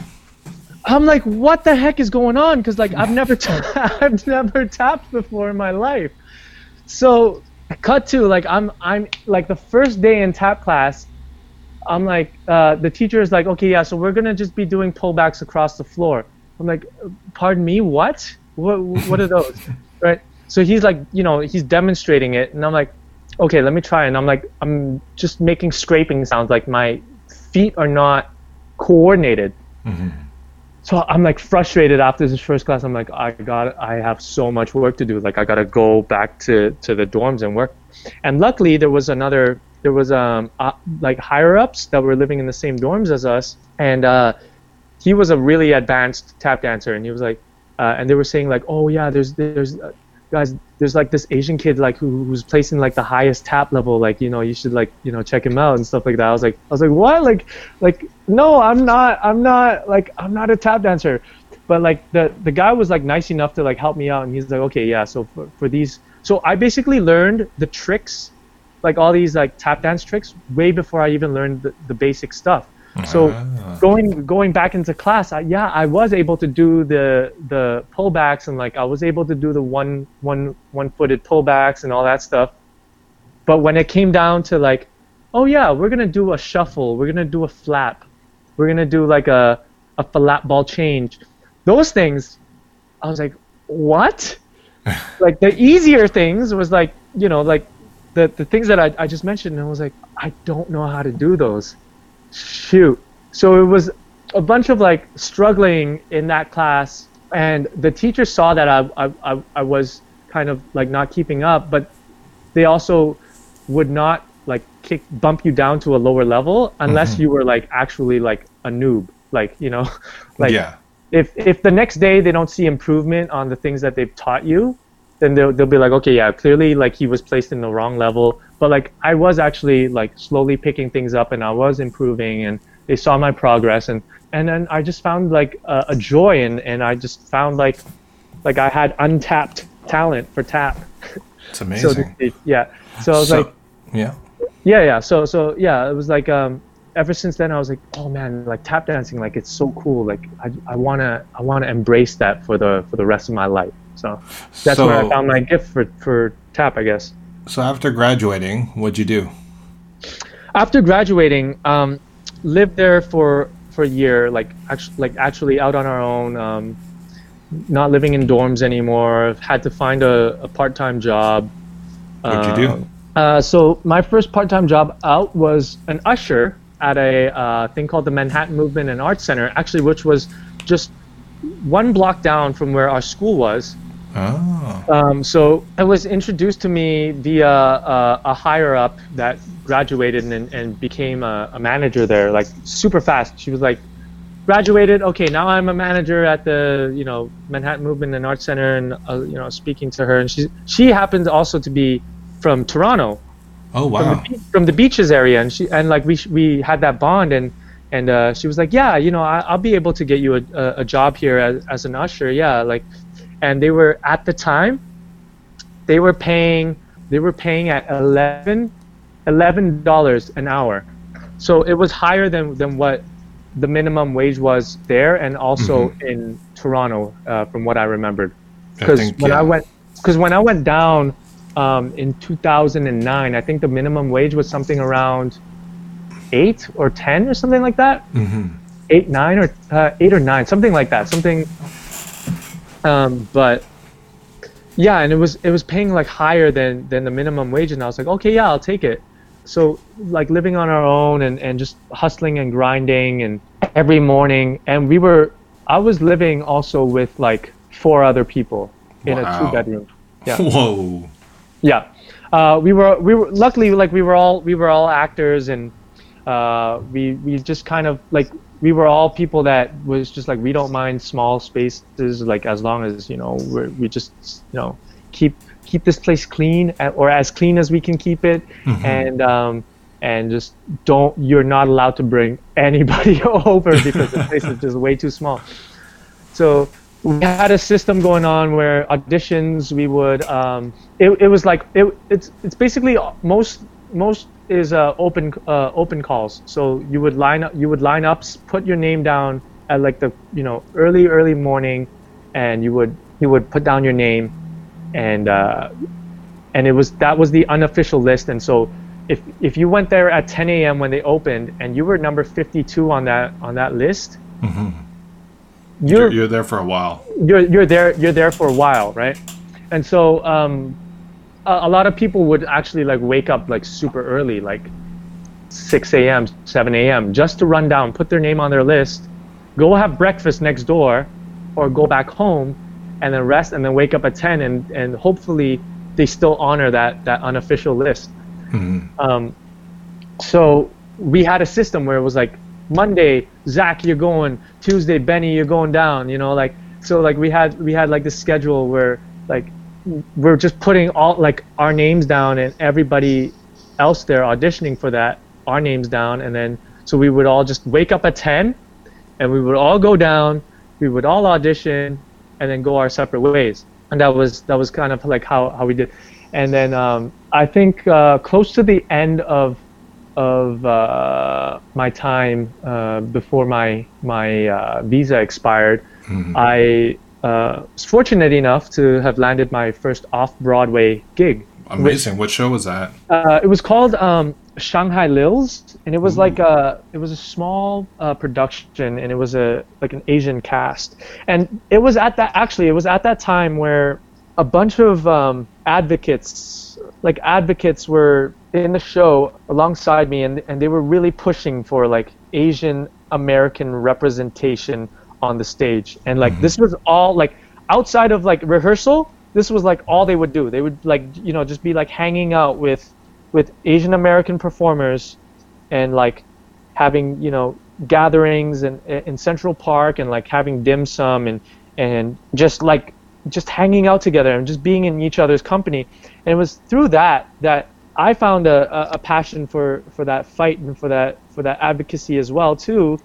I'm like, what the heck is going on? Because like I've never t- I've never tapped before in my life. So cut to like I'm I'm like the first day in tap class. I'm like, uh, the teacher is like, okay, yeah, so we're going to just be doing pullbacks across the floor. I'm like, pardon me, what? What What are those? Right? So he's like, you know, he's demonstrating it. And I'm like, okay, let me try. And I'm like, I'm just making scraping sounds. Like my feet are not coordinated. Mm-hmm. So I'm like frustrated after this first class. I'm like, I got, I have so much work to do. Like I got to go back to, to the dorms and work. And luckily there was another... There was um uh, like higher ups that were living in the same dorms as us, and uh, he was a really advanced tap dancer, and he was like, uh, and they were saying like, oh yeah, there's there's uh, guys, there's like this Asian kid like who who's placing like the highest tap level, like, you know, you should like, you know, check him out and stuff like that. I was like I was like what like like no, I'm not I'm not like I'm not a tap dancer. But like the the guy was like nice enough to like help me out, and he's like, okay, yeah, so for, for these, so I basically learned the tricks, like all these like tap dance tricks, way before I even learned the, the basic stuff. So ah. going going back into class, I, yeah, I was able to do the the pullbacks, and like I was able to do the one one one footed pullbacks and all that stuff. But when it came down to like, oh yeah, we're gonna do a shuffle, we're gonna do a flap, we're gonna do like a a flap ball change. Those things, I was like, what? Like the easier things was like, you know, like the, the things that I, I just mentioned, and I was like, I don't know how to do those. Shoot. So it was a bunch of like struggling in that class, and the teacher saw that I, I, I, I was kind of like not keeping up, but they also would not like kick bump you down to a lower level unless mm-hmm. you were like actually like a noob. Like, you know, like... Yeah. If if the next day they don't see improvement on the things that they've taught you, then they'll they'll be like, okay, yeah, clearly like he was placed in the wrong level. But like I was actually like slowly picking things up, and I was improving, and they saw my progress, and and then I just found like a, a joy, and and I just found like like I had untapped talent for tap. It's amazing. So, yeah. So I was so, like, yeah, yeah, yeah. So so yeah, it was like um. Ever since then, I was like, oh man, like tap dancing, like it's so cool. Like I, I wanna, I wanna embrace that for the for the rest of my life. So that's so, where I found my gift for, for tap, I guess. So after graduating, what'd you do? After graduating, um, lived there for for a year, like actually, like actually out on our own, um, not living in dorms anymore. Had to find a, a part time job. What'd uh, you do? Uh, so my first part time job out was an usher at a uh, thing called the Manhattan Movement and Arts Center, actually, which was just one block down from where our school was. Oh. Um, so it was introduced to me via uh, a higher-up that graduated and, and became a, a manager there, like super fast. She was like, graduated, okay, now I'm a manager at the, you know, Manhattan Movement and Arts Center, and, uh, you know, speaking to her. And she, she happened also to be from Toronto. Oh wow! From the, from the beaches area, and she and like we we had that bond, and and uh, she was like, yeah, you know, I, I'll be able to get you a a, a job here as, as an usher, yeah, like, and they were at the time, they were paying they were paying at eleven, eleven dollars an hour, so it was higher than than what the minimum wage was there, and also mm-hmm. in Toronto, uh, from what I remembered, because when yeah. I went because when I went down. Um, in two thousand nine, I think the minimum wage was something around eight or ten or something like that. Mm-hmm. Eight, nine, or uh, eight or nine, something like that. Something, um, but yeah, and it was it was paying like higher than than the minimum wage, and I was like, okay, yeah, I'll take it. So like living on our own and and just hustling and grinding and every morning, and we were I was living also with like four other people in wow. a two bedroom. Yeah. Whoa. Yeah, uh, we were we were luckily like we were all we were all actors, and uh, we we just kind of like we were all people that was just like, we don't mind small spaces, like as long as, you know, we we just, you know, keep keep this place clean, or as clean as we can keep it, mm-hmm. and um, and just don't you're not allowed to bring anybody over because the place is just way too small. So. We had a system going on where auditions we would um, it it was like it it's it's basically most most is uh, open uh, open calls. So you would line up you would line up put your name down at like the you know early early morning, and you would you would put down your name, and uh, and it was that was the unofficial list. And so if if you went there at ten a.m. when they opened and you were number fifty-two on that on that list. Mm-hmm. You're, you're there for a while. You're you're there you're there for a while, right? And so um, a, a lot of people would actually like wake up like super early, like six a.m., seven a.m., just to run down, put their name on their list, go have breakfast next door, or go back home, and then rest, and then wake up at ten, and, and hopefully they still honor that that unofficial list. Mm-hmm. Um, so we had a system where it was like, Monday, Zach, you're going. Tuesday, Benny, you're going down. You know, like so, like we had we had like this schedule where like we're just putting all like our names down, and everybody else there auditioning for that our names down, and then so we would all just wake up at ten, and we would all go down, we would all audition and then go our separate ways. And that was that was kind of like how, how we did. And then um, I think uh, close to the end of of uh, my time uh, before my my uh, visa expired, mm-hmm. I uh, was fortunate enough to have landed my first off-Broadway gig. Amazing! Which, what show was that? Uh, it was called um, Shanghai Lils, and it was Ooh. like a it was a small uh, production, and it was a like an Asian cast. And it was at that actually it was at that time where a bunch of um, advocates, like advocates were in the show alongside me, and, and they were really pushing for like Asian American representation on the stage. And like, mm-hmm. this was all like outside of like rehearsal, this was like all they would do. They would like, you know, just be like hanging out with, with Asian American performers and like having, you know, gatherings and in Central Park and like having dim sum and, and just like, just hanging out together and just being in each other's company. And it was through that that I found a, a passion for, for that fight and for that for that advocacy as well too,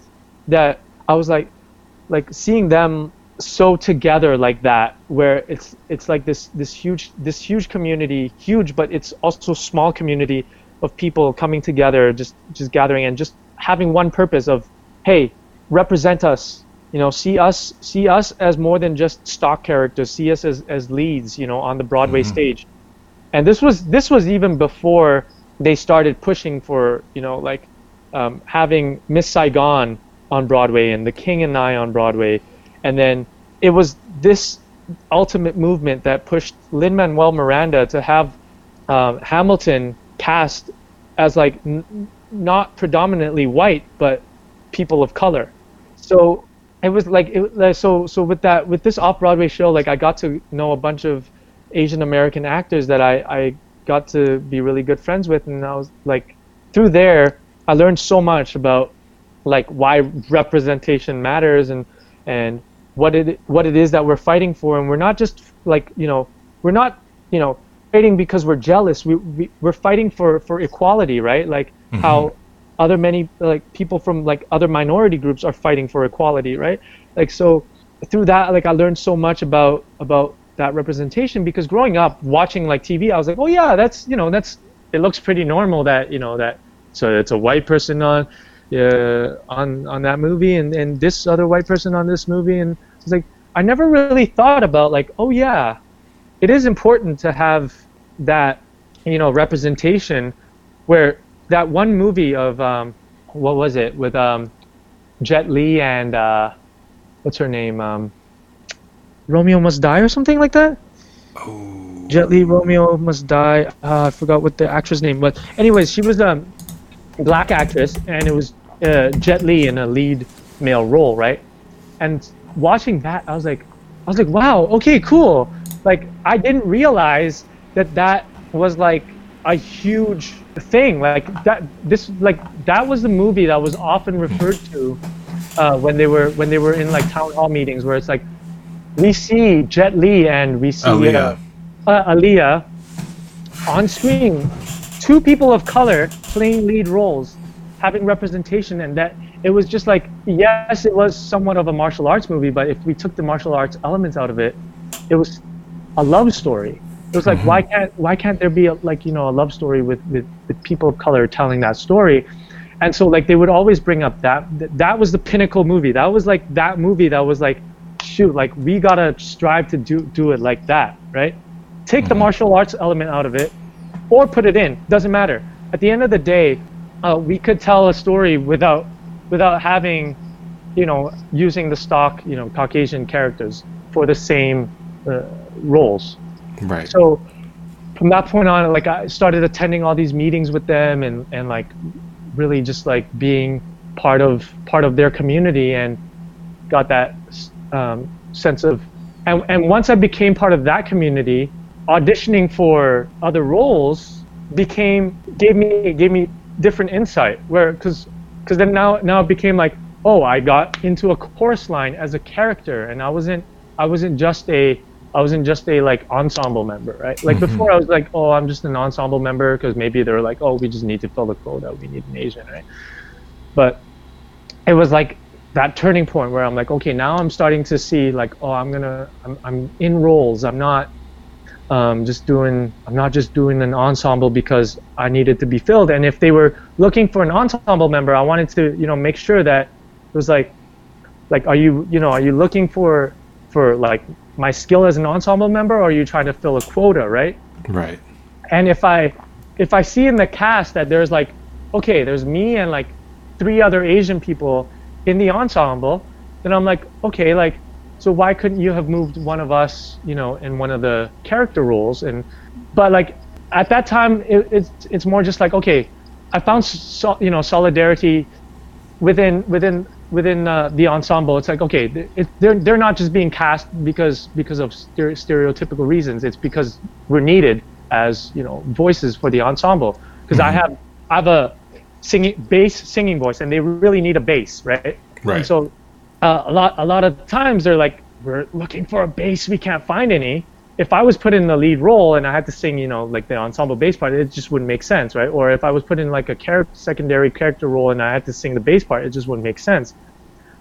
that I was like like seeing them so together like that, where it's it's like this this huge this huge community, huge but it's also small community of people coming together, just just gathering and just having one purpose of, hey, represent us. You know, see us, see us as more than just stock characters. See us as, as leads, you know, on the Broadway mm-hmm. stage. And this was this was even before they started pushing for, you know, like um, having Miss Saigon on Broadway and The King and I on Broadway. And then it was this ultimate movement that pushed Lin-Manuel Miranda to have um, Hamilton cast as like n- not predominantly white, but people of color. So. It was like it, so. So with that, with this off-Broadway show, like I got to know a bunch of Asian American actors that I, I got to be really good friends with, and I was like, through there, I learned so much about like why representation matters and and what it what it is that we're fighting for, and we're not just like you know we're not you know fighting because we're jealous. We, we we're fighting for, for equality, right? Like mm-hmm. how. Other many like people from like other minority groups are fighting for equality, right? Like so, through that, like I learned so much about about that representation, because growing up watching like T V, I was like, oh yeah, that's you know that's it looks pretty normal that you know that so it's a white person on uh, on on that movie and, and this other white person on this movie, and it's like I never really thought about like oh yeah, it is important to have that you know representation where. That one movie of um, what was it with um, Jet Li and uh, what's her name? Um, Romeo Must Die or something like that. Oh. Jet Li, Romeo Must Die. Uh, I forgot what the actress name was. Anyways, she was a black actress, and it was uh, Jet Li in a lead male role, right? And watching that, I was like, I was like, wow, okay, cool. Like I didn't realize that that was like a huge thing like that. This like that was the movie that was often referred to uh, when they were when they were in like town hall meetings, where it's like we see Jet Li and we see Aaliyah, uh, uh, Aaliyah on screen, two people of color playing lead roles, having representation, and that it was just like yes, it was somewhat of a martial arts movie, but if we took the martial arts elements out of it, it was a love story. It was like, mm-hmm. why can't why can't there be a, like you know a love story with, with, with people of color telling that story? And so like they would always bring up that that was the pinnacle movie. That was like that movie that was like, shoot, like we gotta strive to do do it like that, right? Take mm-hmm. the martial arts element out of it, or put it in. Doesn't matter. At the end of the day, uh, we could tell a story without without having, you know, using the stock you know Caucasian characters for the same uh, roles. Right. So from that point on, like I started attending all these meetings with them and, and like really just like being part of part of their community, and got that um, sense of and and once I became part of that community, auditioning for other roles became gave me gave me different insight, where because because then now now it became like, oh, I got into a chorus line as a character, and I wasn't I wasn't just a I wasn't just a like ensemble member, right? Like mm-hmm. before I was like, oh, I'm just an ensemble member because maybe they were like, oh, we just need to fill the quota, we need an Asian, right? But it was like that turning point where I'm like, okay, now I'm starting to see like, oh, I'm gonna, I'm, I'm in roles. I'm not um, just doing, I'm not just doing an ensemble because I needed to be filled. And if they were looking for an ensemble member, I wanted to, you know, make sure that it was like, like, are you, you know, are you looking for, for like my skill as an ensemble member, or are you trying to fill a quota, right? Right. And if I, if I see in the cast that there's like, okay, there's me and like three other Asian people in the ensemble, then I'm like, okay, like, so why couldn't you have moved one of us, you know, in one of the character roles? And but like at that time, it, it's it's more just like, okay, I found so, you know, solidarity within within within uh, the ensemble. It's like, okay, it, they're they're not just being cast because because of stereotypical reasons. It's because we're needed as, you know, voices for the ensemble, because I have I have a singing bass singing voice, and they really need a bass, right? Right. And so uh, a lot a lot of times they're like, we're looking for a bass, we can't find any. If I was put in the lead role and I had to sing, you know, like the ensemble bass part, it just wouldn't make sense, right? Or if I was put in like a character, secondary character role and I had to sing the bass part, it just wouldn't make sense.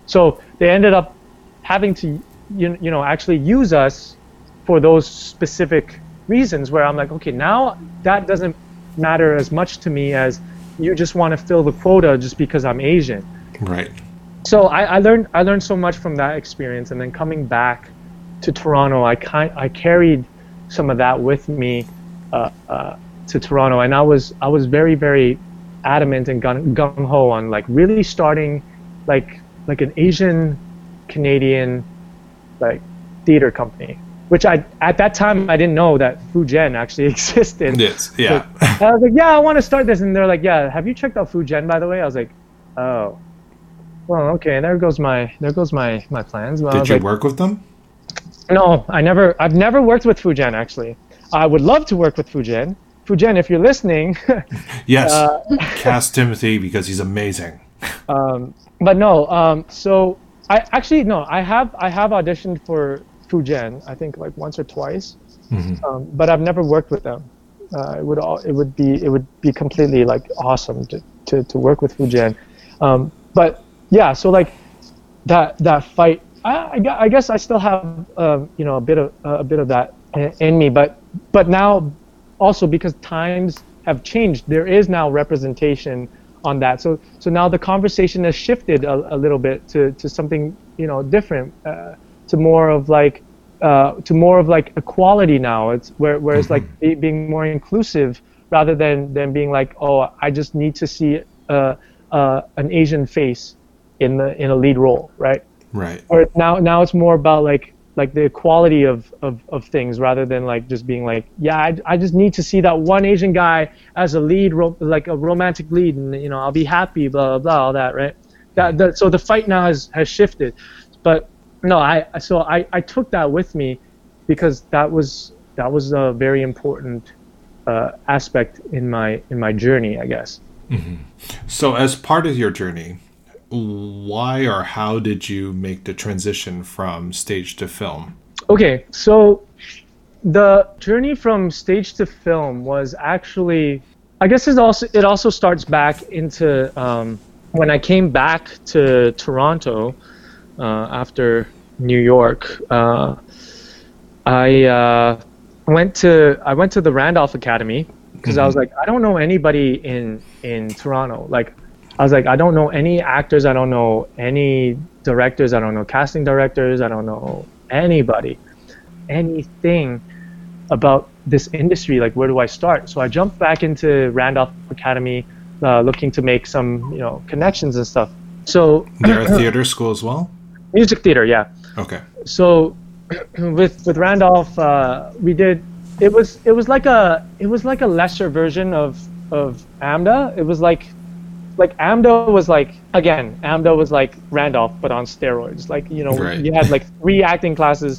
So they ended up having to, you you know, actually use us for those specific reasons, where I'm like, okay, now that doesn't matter as much to me as you just want to fill the quota just because I'm Asian. Right. So I, I learned I learned so much from that experience, and then coming back to Toronto, I kind I carried some of that with me uh, uh, to Toronto, and I was I was very very adamant and gung ho on like really starting like like an Asian Canadian like theater company, which I at that time I didn't know that Fu-Gen actually existed. Yes, yeah. So I was like, yeah, I want to start this, and they're like, yeah, have you checked out Fu-Gen, by the way? I was like, oh, well, okay, there goes my there goes my my plans. Well, did you like, work with them? No, I never. I've never worked with Fu-Gen actually. I would love to work with Fu-Gen. Fu-Gen, if you're listening. Yes, uh, cast Timothy because he's amazing. Um, but no, um, so I actually no, I have I have auditioned for Fu-Gen, I think like once or twice, mm-hmm. um, but I've never worked with them. Uh, it would all, it would be it would be completely like awesome to, to, to work with Fu-Gen, um, but yeah, so like that that fight, I, I guess I still have uh, you know a bit of uh, a bit of that in, in me, but but now also because times have changed, there is now representation on that. So so now the conversation has shifted a, a little bit to, to something you know different. Uh, to more of like uh, to more of like equality now. It's where where it's like being more inclusive rather than, than being like, oh, I just need to see uh, uh, an Asian face in the in a lead role, right? Right. Or now now it's more about like like the equality of, of, of things rather than like just being like, yeah, I, I just need to see that one Asian guy as a lead ro- like a romantic lead, and you know I'll be happy, blah blah blah, all that, right? That, that so the fight now has, has shifted, but. No, I so I, I took that with me because that was that was a very important uh, aspect in my in my journey, I guess. Mm-hmm. So as part of your journey, why or how did you make the transition from stage to film? Okay, so the journey from stage to film was actually, I guess it also it also starts back into um, when I came back to Toronto. Uh, after New York, uh, I uh, went to I went to the Randolph Academy because mm-hmm. I was like, I don't know anybody in in Toronto. Like, I was like, I don't know any actors, I don't know any directors, I don't know casting directors, I don't know anybody, anything about this industry. Like, where do I start? So I jumped back into Randolph Academy, uh, looking to make some you know connections and stuff. So they're a theater school as well. Music theater, yeah. Okay. So, with with Randolph, uh, we did. It was it was like a it was like a lesser version of of A M D A. It was like like A M D A was like again A M D A was like Randolph but on steroids. Like you know right. You had like three acting classes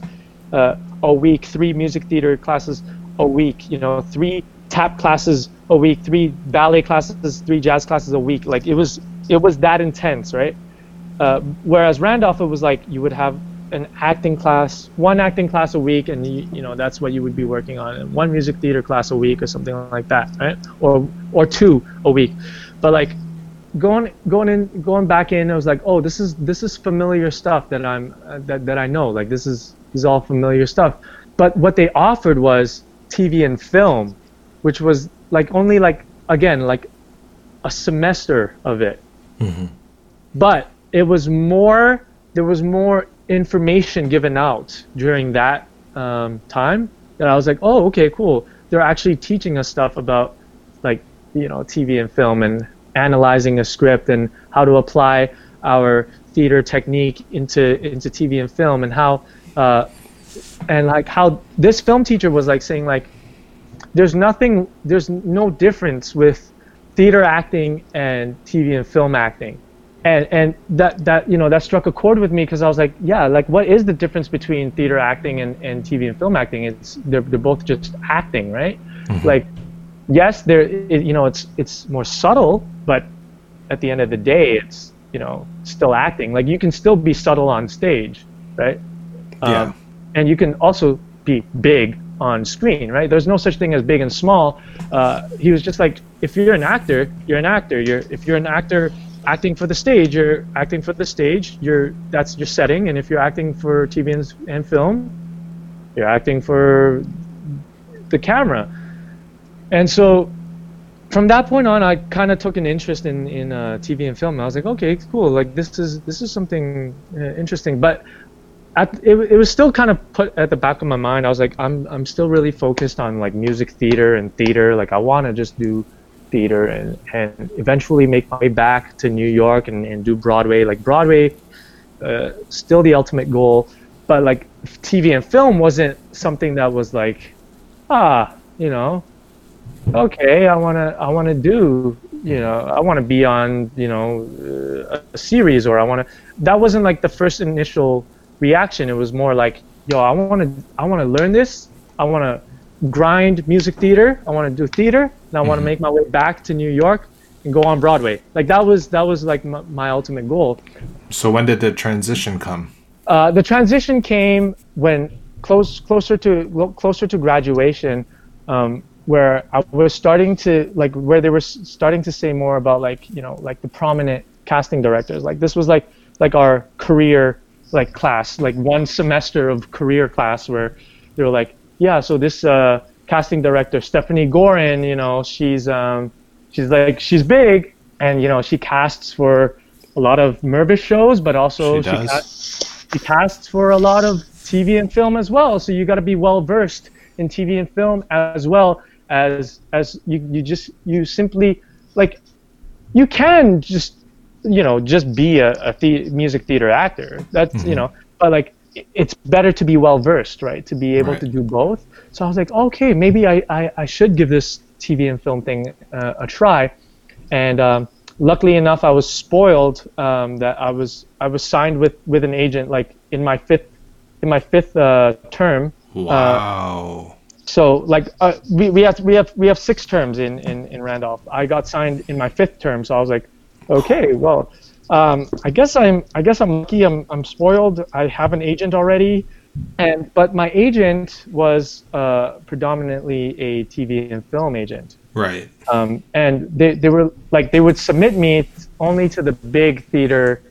uh, a week, three music theater classes a week. You know, three tap classes a week, three ballet classes, three jazz classes a week. Like it was it was that intense, right? Uh, whereas Randolph, it was like you would have an acting class, one acting class a week, and you, you know that's what you would be working on, and one music theater class a week or something like that, right? Or or two a week. But like going going in going back in, I was like, oh, this is this is familiar stuff that I'm uh, that that I know. Like this is this is all familiar stuff. But what they offered was T V and film, which was like only like again like a semester of it. Mm-hmm. But it was more. There was more information given out during that um, time that I was like, oh, okay, cool. They're actually teaching us stuff about like you know T V and film and analyzing a script and how to apply our theater technique into into T V and film and how uh, and like how this film teacher was like saying like there's nothing there's no difference with theater acting and T V and film acting and and that that you know that struck a chord with me because I was like yeah like what is the difference between theater acting and, and T V and film acting? It's they're they're both just acting, right? Mm-hmm. Like yes, there. It, you know, it's it's more subtle, but at the end of the day, it's you know still acting. Like you can still be subtle on stage, right? Yeah. Um, and you can also be big on screen, right? There's no such thing as big and small. Uh, he was just like, if you're an actor, you're an actor. You're if you're an actor acting for the stage, you're acting for the stage. You're that's your setting. And if you're acting for T V and, and film, you're acting for the camera. And so from that point on, I kind of took an interest in, in uh, T V and film. I was like, okay, cool. Like this is this is something uh, interesting. But at, it, it was still kind of put at the back of my mind. I was like, I'm I'm still really focused on like music theater and theater. Like I want to just do theater and, and eventually make my way back to New York and, and do Broadway. Like Broadway, uh, still the ultimate goal. But like T V and film wasn't something that was like, ah, you know, okay, I wanna, I wanna do, you know, I wanna be on, you know, uh, a series, or I wanna. That wasn't like the first initial reaction. It was more like, yo, I wanna, I wanna learn this. I wanna grind music theater. I wanna do theater, and I mm-hmm. wanna make my way back to New York and go on Broadway. Like that was, that was like my, my ultimate goal. So when did the transition come? Uh, the transition came when close, closer to, closer to graduation. Um, where I was starting to, like, where they were starting to say more about, like, you know, like the prominent casting directors. Like, this was, like, like our career, like, class, like one semester of career class where they were like, yeah, so this uh, casting director, Stephanie Gorin, you know, she's, um, she's like, she's big, and, you know, she casts for a lot of Mervish shows, but also she, she, casts, she casts for a lot of T V and film as well, so you got to be well-versed in T V and film as well. As as you, you just you simply like you can just you know just be a, a the, music theater actor. That's mm-hmm. you know, but like it's better to be well versed, right? To be able right. to do both. So I was like, okay, maybe I, I, I should give this T V and film thing uh, a try. And um, luckily enough, I was spoiled um, that I was I was signed with, with an agent like in my fifth in my fifth uh, term. Wow. Uh, So like uh, we we have we have we have six terms in, in, in Randolph. I got signed in my fifth term, so I was like, okay, well, um, I guess I'm I guess I'm lucky. I'm I'm spoiled. I have an agent already, and but my agent was uh, predominantly a T V and film agent. Right. Um, and they, they were like they would submit me only to the big theater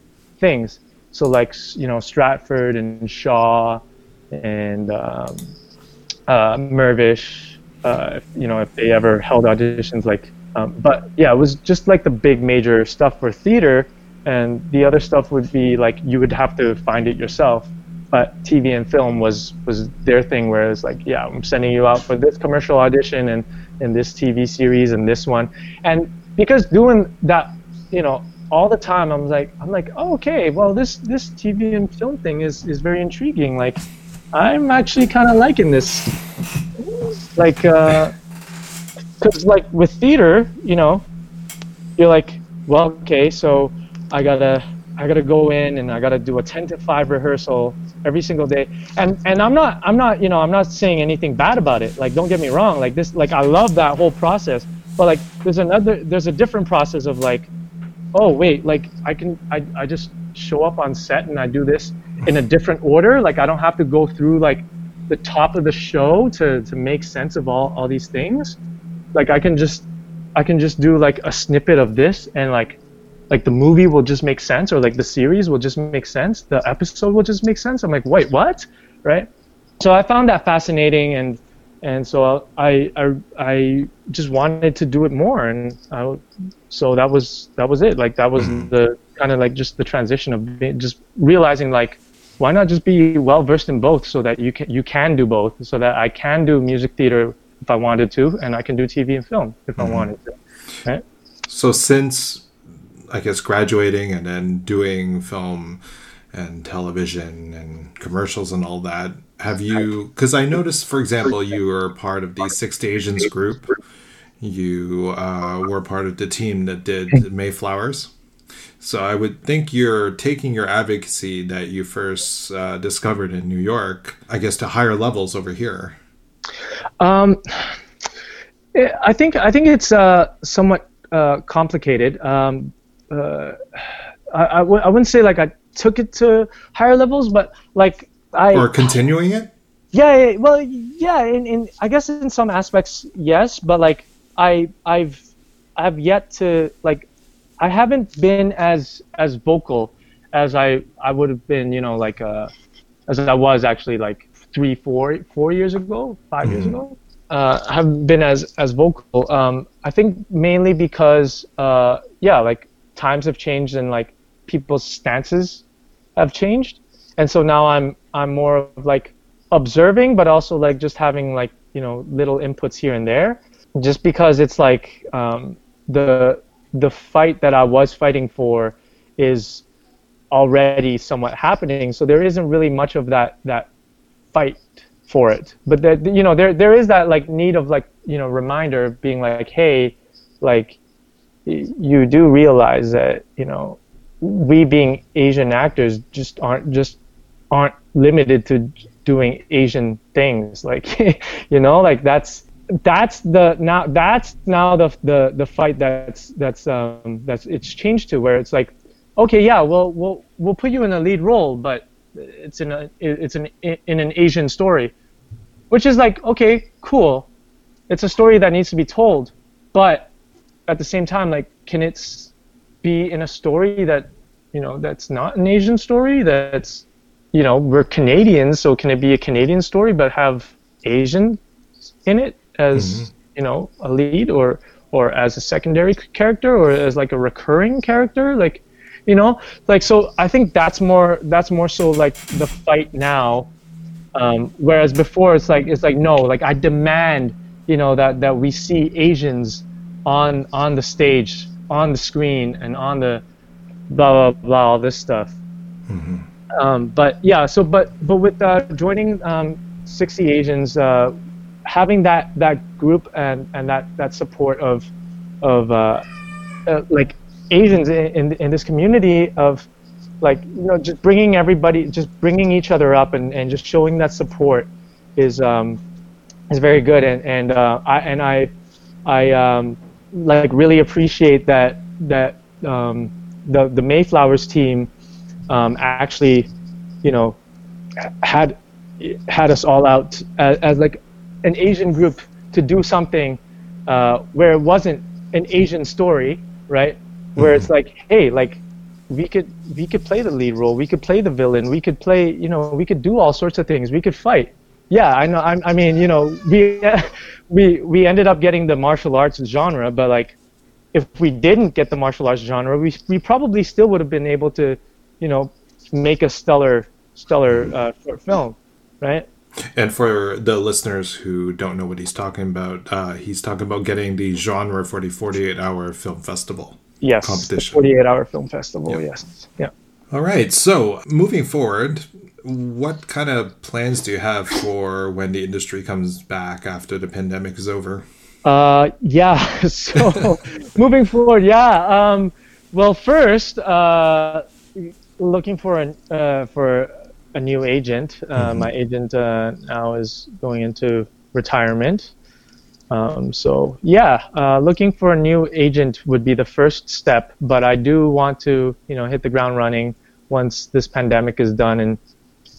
things. So like you know Stratford and Shaw and. Um, Uh, Mervish, uh, you know, if they ever held auditions, like, um, but yeah, it was just like the big major stuff for theater, and the other stuff would be like you would have to find it yourself. But T V and film was was their thing, where it's like, yeah, I'm sending you out for this commercial audition and and this T V series and this one, and because doing that, you know, all the time, I'm like, I'm like, oh, okay, well, this this T V and film thing is is very intriguing, like. I'm actually kind of liking this, like, uh, cause like with theater, you know, you're like, well, okay, so I gotta, I gotta go in and I gotta do a ten to five rehearsal every single day, and and I'm not, I'm not, you know, I'm not saying anything bad about it. Like, don't get me wrong. Like this, like I love that whole process, but like there's another, there's a different process of like, oh wait, like I can, I, I just show up on set and I do this. In a different order, like I don't have to go through like the top of the show to, to make sense of all, all these things. Like I can just I can just do like a snippet of this and like like the movie will just make sense, or like the series will just make sense, the episode will just make sense. I'm like, wait, what? Right? So I found that fascinating, and and so I I I just wanted to do it more, and I, so that was that was it. Like that was mm-hmm. the kind of like just the transition of being, just realizing like, why not just be well versed in both, so that you can you can do both, so that I can do music theater if I wanted to, and I can do T V and film if mm-hmm. I wanted to. Right? So since, I guess, graduating and then doing film and television and commercials and all that, have you, because I noticed, for example, you were part of the Six Asians group. You uh, were part of the team that did Mayflowers. So I would think you're taking your advocacy that you first uh, discovered in New York, I guess, to higher levels over here. Um, I think I think it's uh, somewhat uh, complicated. Um, uh, I, I, w- I wouldn't say like I took it to higher levels, but like I or continuing it. Yeah, well, yeah. In, in I guess in some aspects, yes, but like I I've I've yet to like. I haven't been as as vocal as I, I would have been, you know, like uh, as I was actually like three, four, four years ago, five mm-hmm. years ago. Uh, I haven't been as as vocal. Um, I think mainly because, uh, yeah, like times have changed and like people's stances have changed, and so now I'm I'm more of like observing, but also like just having like, you know, little inputs here and there, just because it's like um, the the fight that I was fighting for is already somewhat happening, so there isn't really much of that that fight for it. But that, you know, there there is that like need of like, you know, reminder of being like, hey, like you do realize that, you know, we being Asian actors just aren't just aren't limited to doing Asian things, like you know, like that's That's the now. That's now the the the fight that's that's um that's it's changed to, where it's like, okay, yeah, we'll we'll we'll put you in a lead role, but it's in a it's an in an Asian story, which is like, okay, cool, it's a story that needs to be told, but at the same time, like, can it be in a story that, you know, that's not an Asian story? That's, you know, we're Canadians, so can it be a Canadian story but have Asian in it? As mm-hmm. you know, a lead, or or as a secondary character, or as like a recurring character, like, you know, like, so I think that's more that's more so like the fight now, um, whereas before it's like it's like no, like I demand, you know, that, that we see Asians on on the stage, on the screen, and on the blah blah blah, all this stuff. Mm-hmm. Um, but yeah, so but but with uh, joining um, sixty Asians. Uh, having that, that group and, and that, that support of of uh, uh, like Asians in, in in this community, of like, you know, just bringing everybody, just bringing each other up, and, and just showing that support is um is very good, and and uh, I and I I um like really appreciate that that um the the Mayflowers team um actually, you know, had had us all out as, as like an Asian group to do something uh, where it wasn't an Asian story, right? Where mm-hmm. it's like, hey, like we could we could play the lead role, we could play the villain, we could play, you know, we could do all sorts of things, we could fight. Yeah, I know. I, I mean, you know, we we we ended up getting the martial arts genre, but like, if we didn't get the martial arts genre, we we probably still would have been able to, you know, make a stellar stellar uh, short film, right? And for the listeners who don't know what he's talking about, uh, he's talking about getting the genre for the forty-eight hour film festival. Yes, competition. forty-eight hour film festival, yeah. Yes. Yeah. All right, so moving forward, what kind of plans do you have for when the industry comes back after the pandemic is over? Uh, yeah, so moving forward, yeah. Um, well, first, uh, looking for an, uh, for... a new agent. Uh, mm-hmm. My agent uh, now is going into retirement. Um, so yeah, uh, looking for a new agent would be the first step. But I do want to, you know, hit the ground running once this pandemic is done, and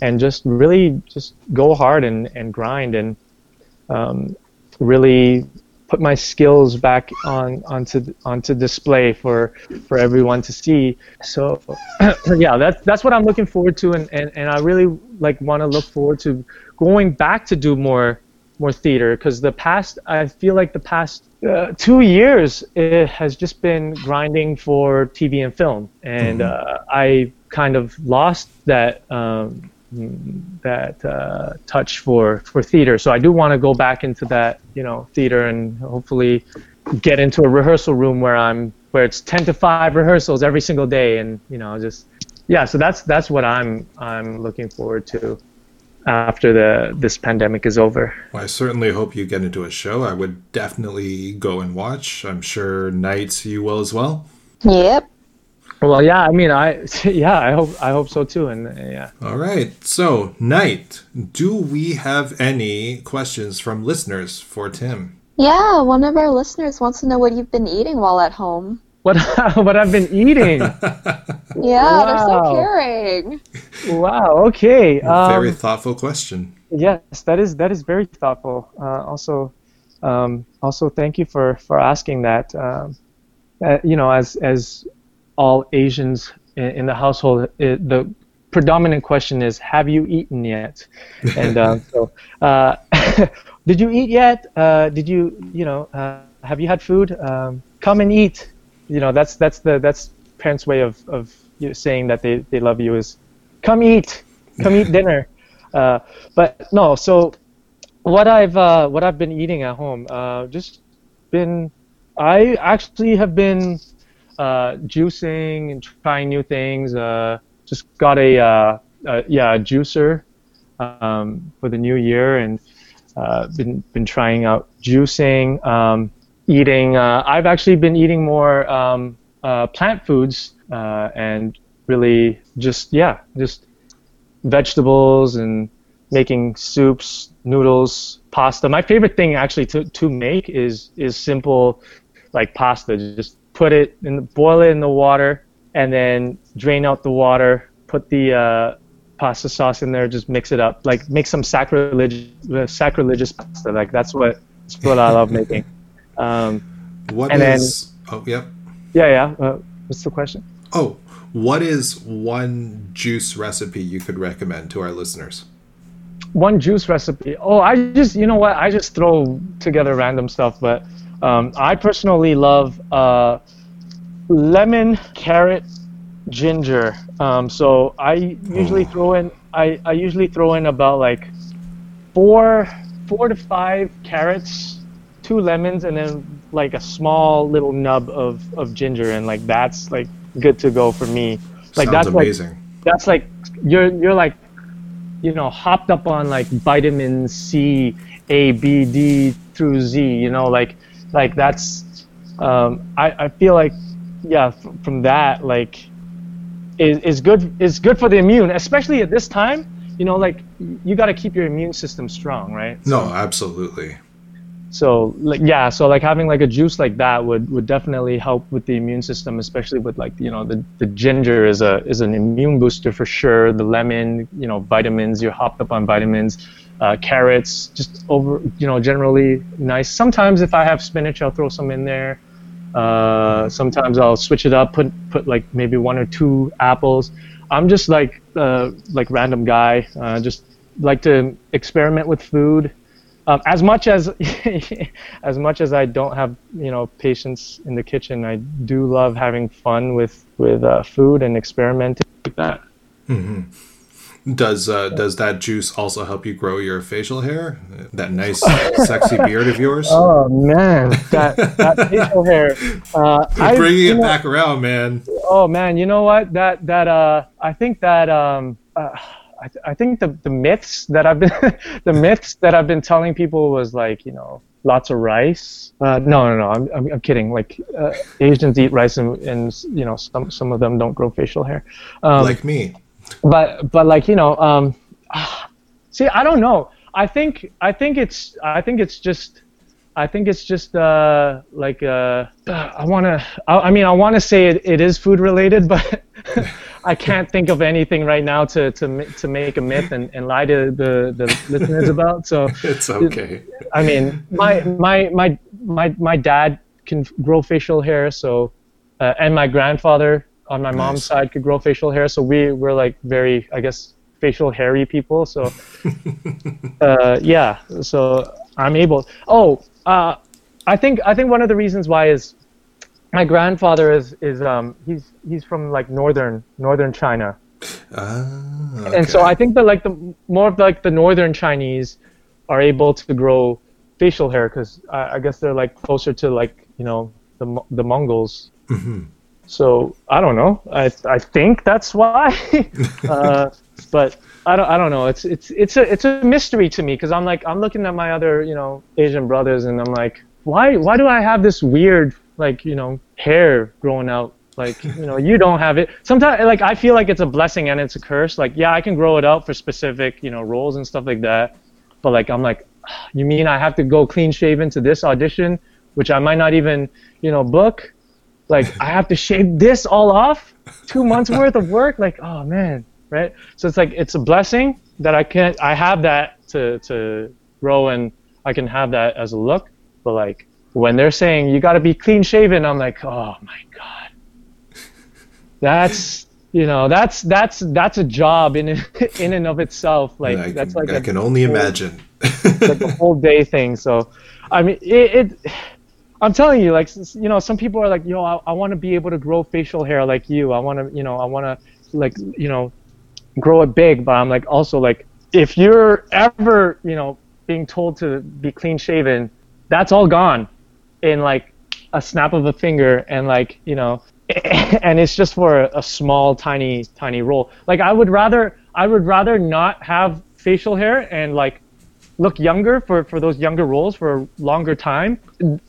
and just really just go hard and, and grind, and um, really put my skills back on onto onto display for for everyone to see. So yeah, that's that's what I'm looking forward to, and, and, and I really like want to look forward to going back to do more more theater, because the past I feel like the past uh, two years it has just been grinding for T V and film, and mm-hmm. uh, I kind of lost that. Um, that uh, touch for, for theater. So I do want to go back into that, you know, theater, and hopefully get into a rehearsal room where I'm where it's ten to five rehearsals every single day, and you know, just yeah, so that's that's what I'm I'm looking forward to after the this pandemic is over. Well, I certainly hope you get into a show. I would definitely go and watch. I'm sure Knights you will as well. Yep. Well, yeah, I mean, I, yeah, I hope, I hope so too, and yeah. All right, so Knight, do we have any questions from listeners for Tim? Yeah, one of our listeners wants to know what you've been eating while at home. What, what I've been eating? Yeah, wow. They're so caring. Wow. Okay. Um, very thoughtful question. Yes, that is that is very thoughtful. Uh, also, um, also, thank you for for asking that. Um, uh, you know, as as all Asians in the household, it, the predominant question is, have you eaten yet? And um, so, uh, did you eat yet? Uh, did you, you know, uh, have you had food? Um, come and eat. You know, that's that's the that's parents' way of of you know, saying that they, they love you is, come eat, come eat dinner. Uh, but no, so what I've uh, what I've been eating at home, uh, just been, I actually have been. Uh, juicing and trying new things. Uh, just got a uh, uh, yeah a juicer um, for the new year, and uh, been been trying out juicing, um, eating. Uh, I've actually been eating more um, uh, plant foods uh, and really just yeah just vegetables and making soups, noodles, pasta. My favorite thing actually to to make is is simple like pasta. Just put it in the, boil it in the water, and then drain out the water. Put the uh, pasta sauce in there. Just mix it up. Like make some sacrilegious, uh, sacrilegious pasta. Like that's what that's what I love making. Um, what and is? Then, oh yep. Yeah, yeah. Uh, what's the question? Oh, what is one juice recipe you could recommend to our listeners? One juice recipe. Oh, I just you know what? I just throw together random stuff, but. Um, I personally love uh, lemon, carrot, ginger. Um, so I usually oh. throw in I, I usually throw in about like four four to five carrots, two lemons, and then like a small little nub of, of ginger, and like that's like good to go for me. Like Sounds that's amazing. Like that's like you're you're like you know hopped up on like vitamin C, A, B, D through Z. You know like. Like that's, um, I, I feel like, yeah, f- from that like, is is good is good for the immune, especially at this time. You know, like you got to keep your immune system strong, right? No, so, absolutely. So like yeah, so like having like a juice like that would, would definitely help with the immune system, especially with like you know the, the ginger is a is an immune booster for sure. The lemon, you know, vitamins. You're hopped up on vitamins. Uh, carrots, just over, you know, generally nice. Sometimes if I have spinach, I'll throw some in there. Uh, sometimes I'll switch it up, put put like maybe one or two apples. I'm just like uh, like random guy. Uh, just like to experiment with food. Um, as much as as much as I don't have you know patience in the kitchen, I do love having fun with with uh, food and experimenting with that. Mm-hmm. Does uh, does that juice also help you grow your facial hair? That nice, sexy beard of yours? Oh, man. That, that facial hair. Uh, You're bringing I, it know, back around, man. Oh, man. You know what? That that uh, I think that um, uh, I, th- I think the, the myths that I've been the myths that I've been telling people was like, you know, lots of rice. Uh, no, no, no. I'm I'm, I'm kidding. Like uh, Asians eat rice, and, and you know some some of them don't grow facial hair. Um, like me. But but like you know, um, see, I don't know. I think I think it's I think it's just I think it's just uh, like uh, I wanna I, I mean I wanna say it, it is food related, but I can't think of anything right now to to to make a myth and, and lie to the, the listeners about. So it's okay. I mean my my my my my dad can grow facial hair, so uh, and my grandfather on my nice. mom's side could grow facial hair, so we were like very, I guess, facial hairy people. So uh, yeah, so I'm able. Oh, uh, I think I think one of the reasons why is my grandfather is is um he's he's from like northern northern China. Ah, okay. And so I think that like the more of like the northern Chinese are able to grow facial hair because I, I guess they're like closer to like, you know, the the Mongols. Mm-hmm. So I don't know. I I think that's why. uh, but I don't I don't know. It's it's it's a it's a mystery to me because I'm like I'm looking at my other, you know, Asian brothers and I'm like, why why do I have this weird like, you know, hair growing out? Like, you know, you don't have it. Sometimes, like, I feel like it's a blessing and it's a curse. Like, yeah, I can grow it out for specific, you know, roles and stuff like that. But, like, I'm like, you mean I have to go clean-shaven to this audition, which I might not even, you know, book? Like, I have to shave this all off? Two months' worth of work? Like, oh, man, right? So it's like, it's a blessing that I can't, I have that to, to grow and I can have that as a look. But, like, when they're saying you got to be clean-shaven, I'm like, oh, my God. That's, you know, that's that's that's a job in in and of itself. Like I, that's like I a, can only whole, imagine. Like a whole day thing. So, I mean, it, it. I'm telling you, like, you know, some people are like, yo, I, I want to be able to grow facial hair like you. I want to, you know, I want to, like, you know, grow it big. But I'm like, also like, if you're ever, you know, being told to be clean shaven, that's all gone, in like a snap of a finger, and like, you know. And it's just for a, a small, tiny, tiny role. Like I would rather, I would rather not have facial hair and like look younger for, for those younger roles for a longer time,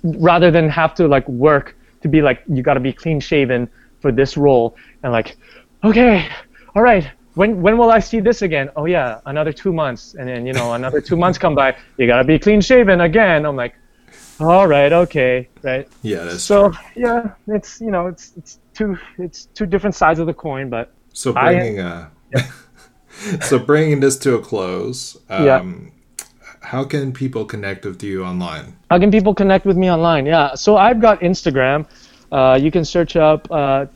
rather than have to like work to be like you got to be clean shaven for this role and like, okay, all right, when when will I see this again? Oh yeah, another two months, and then you know another two months come by, you got to be clean shaven again. I'm like. All right. Okay. Right. Yeah. That's so true. Yeah, it's you know it's it's two it's two different sides of the coin, but so bringing I, uh, yeah. so bringing this to a close. Um, yeah. How can people connect with you online? How can people connect with me online? Yeah. So I've got Instagram. Uh, you can search up uh,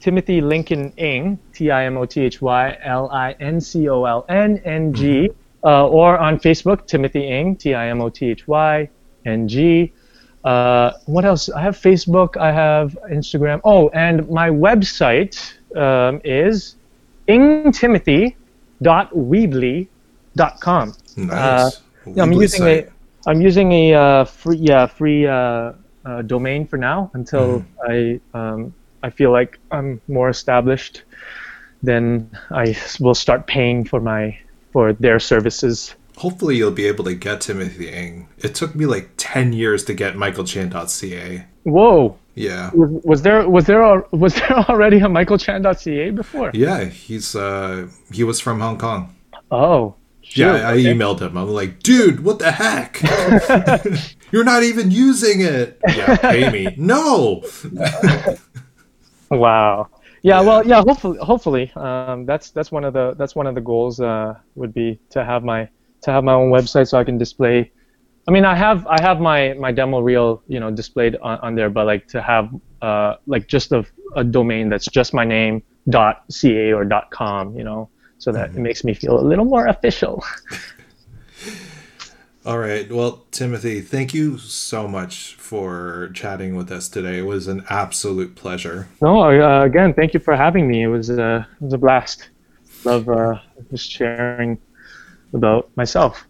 Timothy Lincoln Ng, T I M O T H Y L I N C O L N N G, uh, or on Facebook Timothy Ng, T I M O T H Y N G. Uh, what else? I have Facebook. I have Instagram. Oh, and my website um, is ingtimothy dot weebly dot com. Nice. Uh, yeah, I'm using site. a I'm using a uh, free yeah free uh, uh, domain for now until mm. I um, I feel like I'm more established. Then I will start paying for my for their services. Hopefully you'll be able to get Timothy Ng. It took me like ten years to get michael chan dot c a. Whoa. Yeah. Was, was there was there a, was there already a michael chan dot c a before? Yeah, he's uh he was from Hong Kong. Oh. Sure. Yeah, I, I emailed him. I'm like, dude, what the heck? You're not even using it. Yeah, pay me. No. Wow. Yeah, well, yeah. Hopefully, hopefully, um, that's that's one of the that's one of the goals uh, would be to have my. To have my own website so I can display. I mean, I have I have my, my demo reel, you know, displayed on, on there, but like to have uh like just a, a domain that's just my name dot ca or dot com, you know, so that mm-hmm. it makes me feel a little more official. All right, well, Timothy, thank you so much for chatting with us today. It was an absolute pleasure. No, uh, again, thank you for having me. It was uh, it was a blast. Love uh, just sharing. About myself.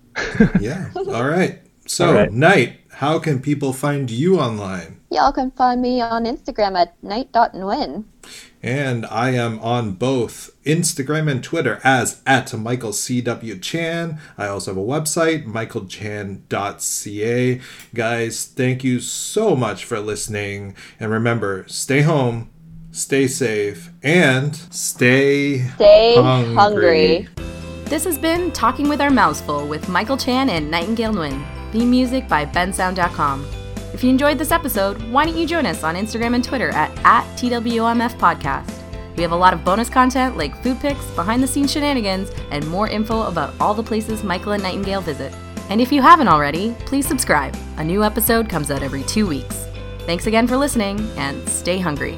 Yeah. All right. So, All right. Knight, how can people find you online? Y'all can find me on Instagram at knight dot nguyen. And I am on both Instagram and Twitter as at michael c w chan. I also have a website, michael chan dot c a. Guys, thank you so much for listening. And remember, stay home, stay safe, and stay, stay hungry. hungry. This has been Talking With Our Mouths Full with Michael Chan and Nightingale Nguyen. Theme music by bensound dot com. If you enjoyed this episode, why don't you join us on Instagram and Twitter at, at T W O M F Podcast. We have a lot of bonus content like food pics, behind-the-scenes shenanigans, and more info about all the places Michael and Nightingale visit. And if you haven't already, please subscribe. A new episode comes out every two weeks. Thanks again for listening, and stay hungry.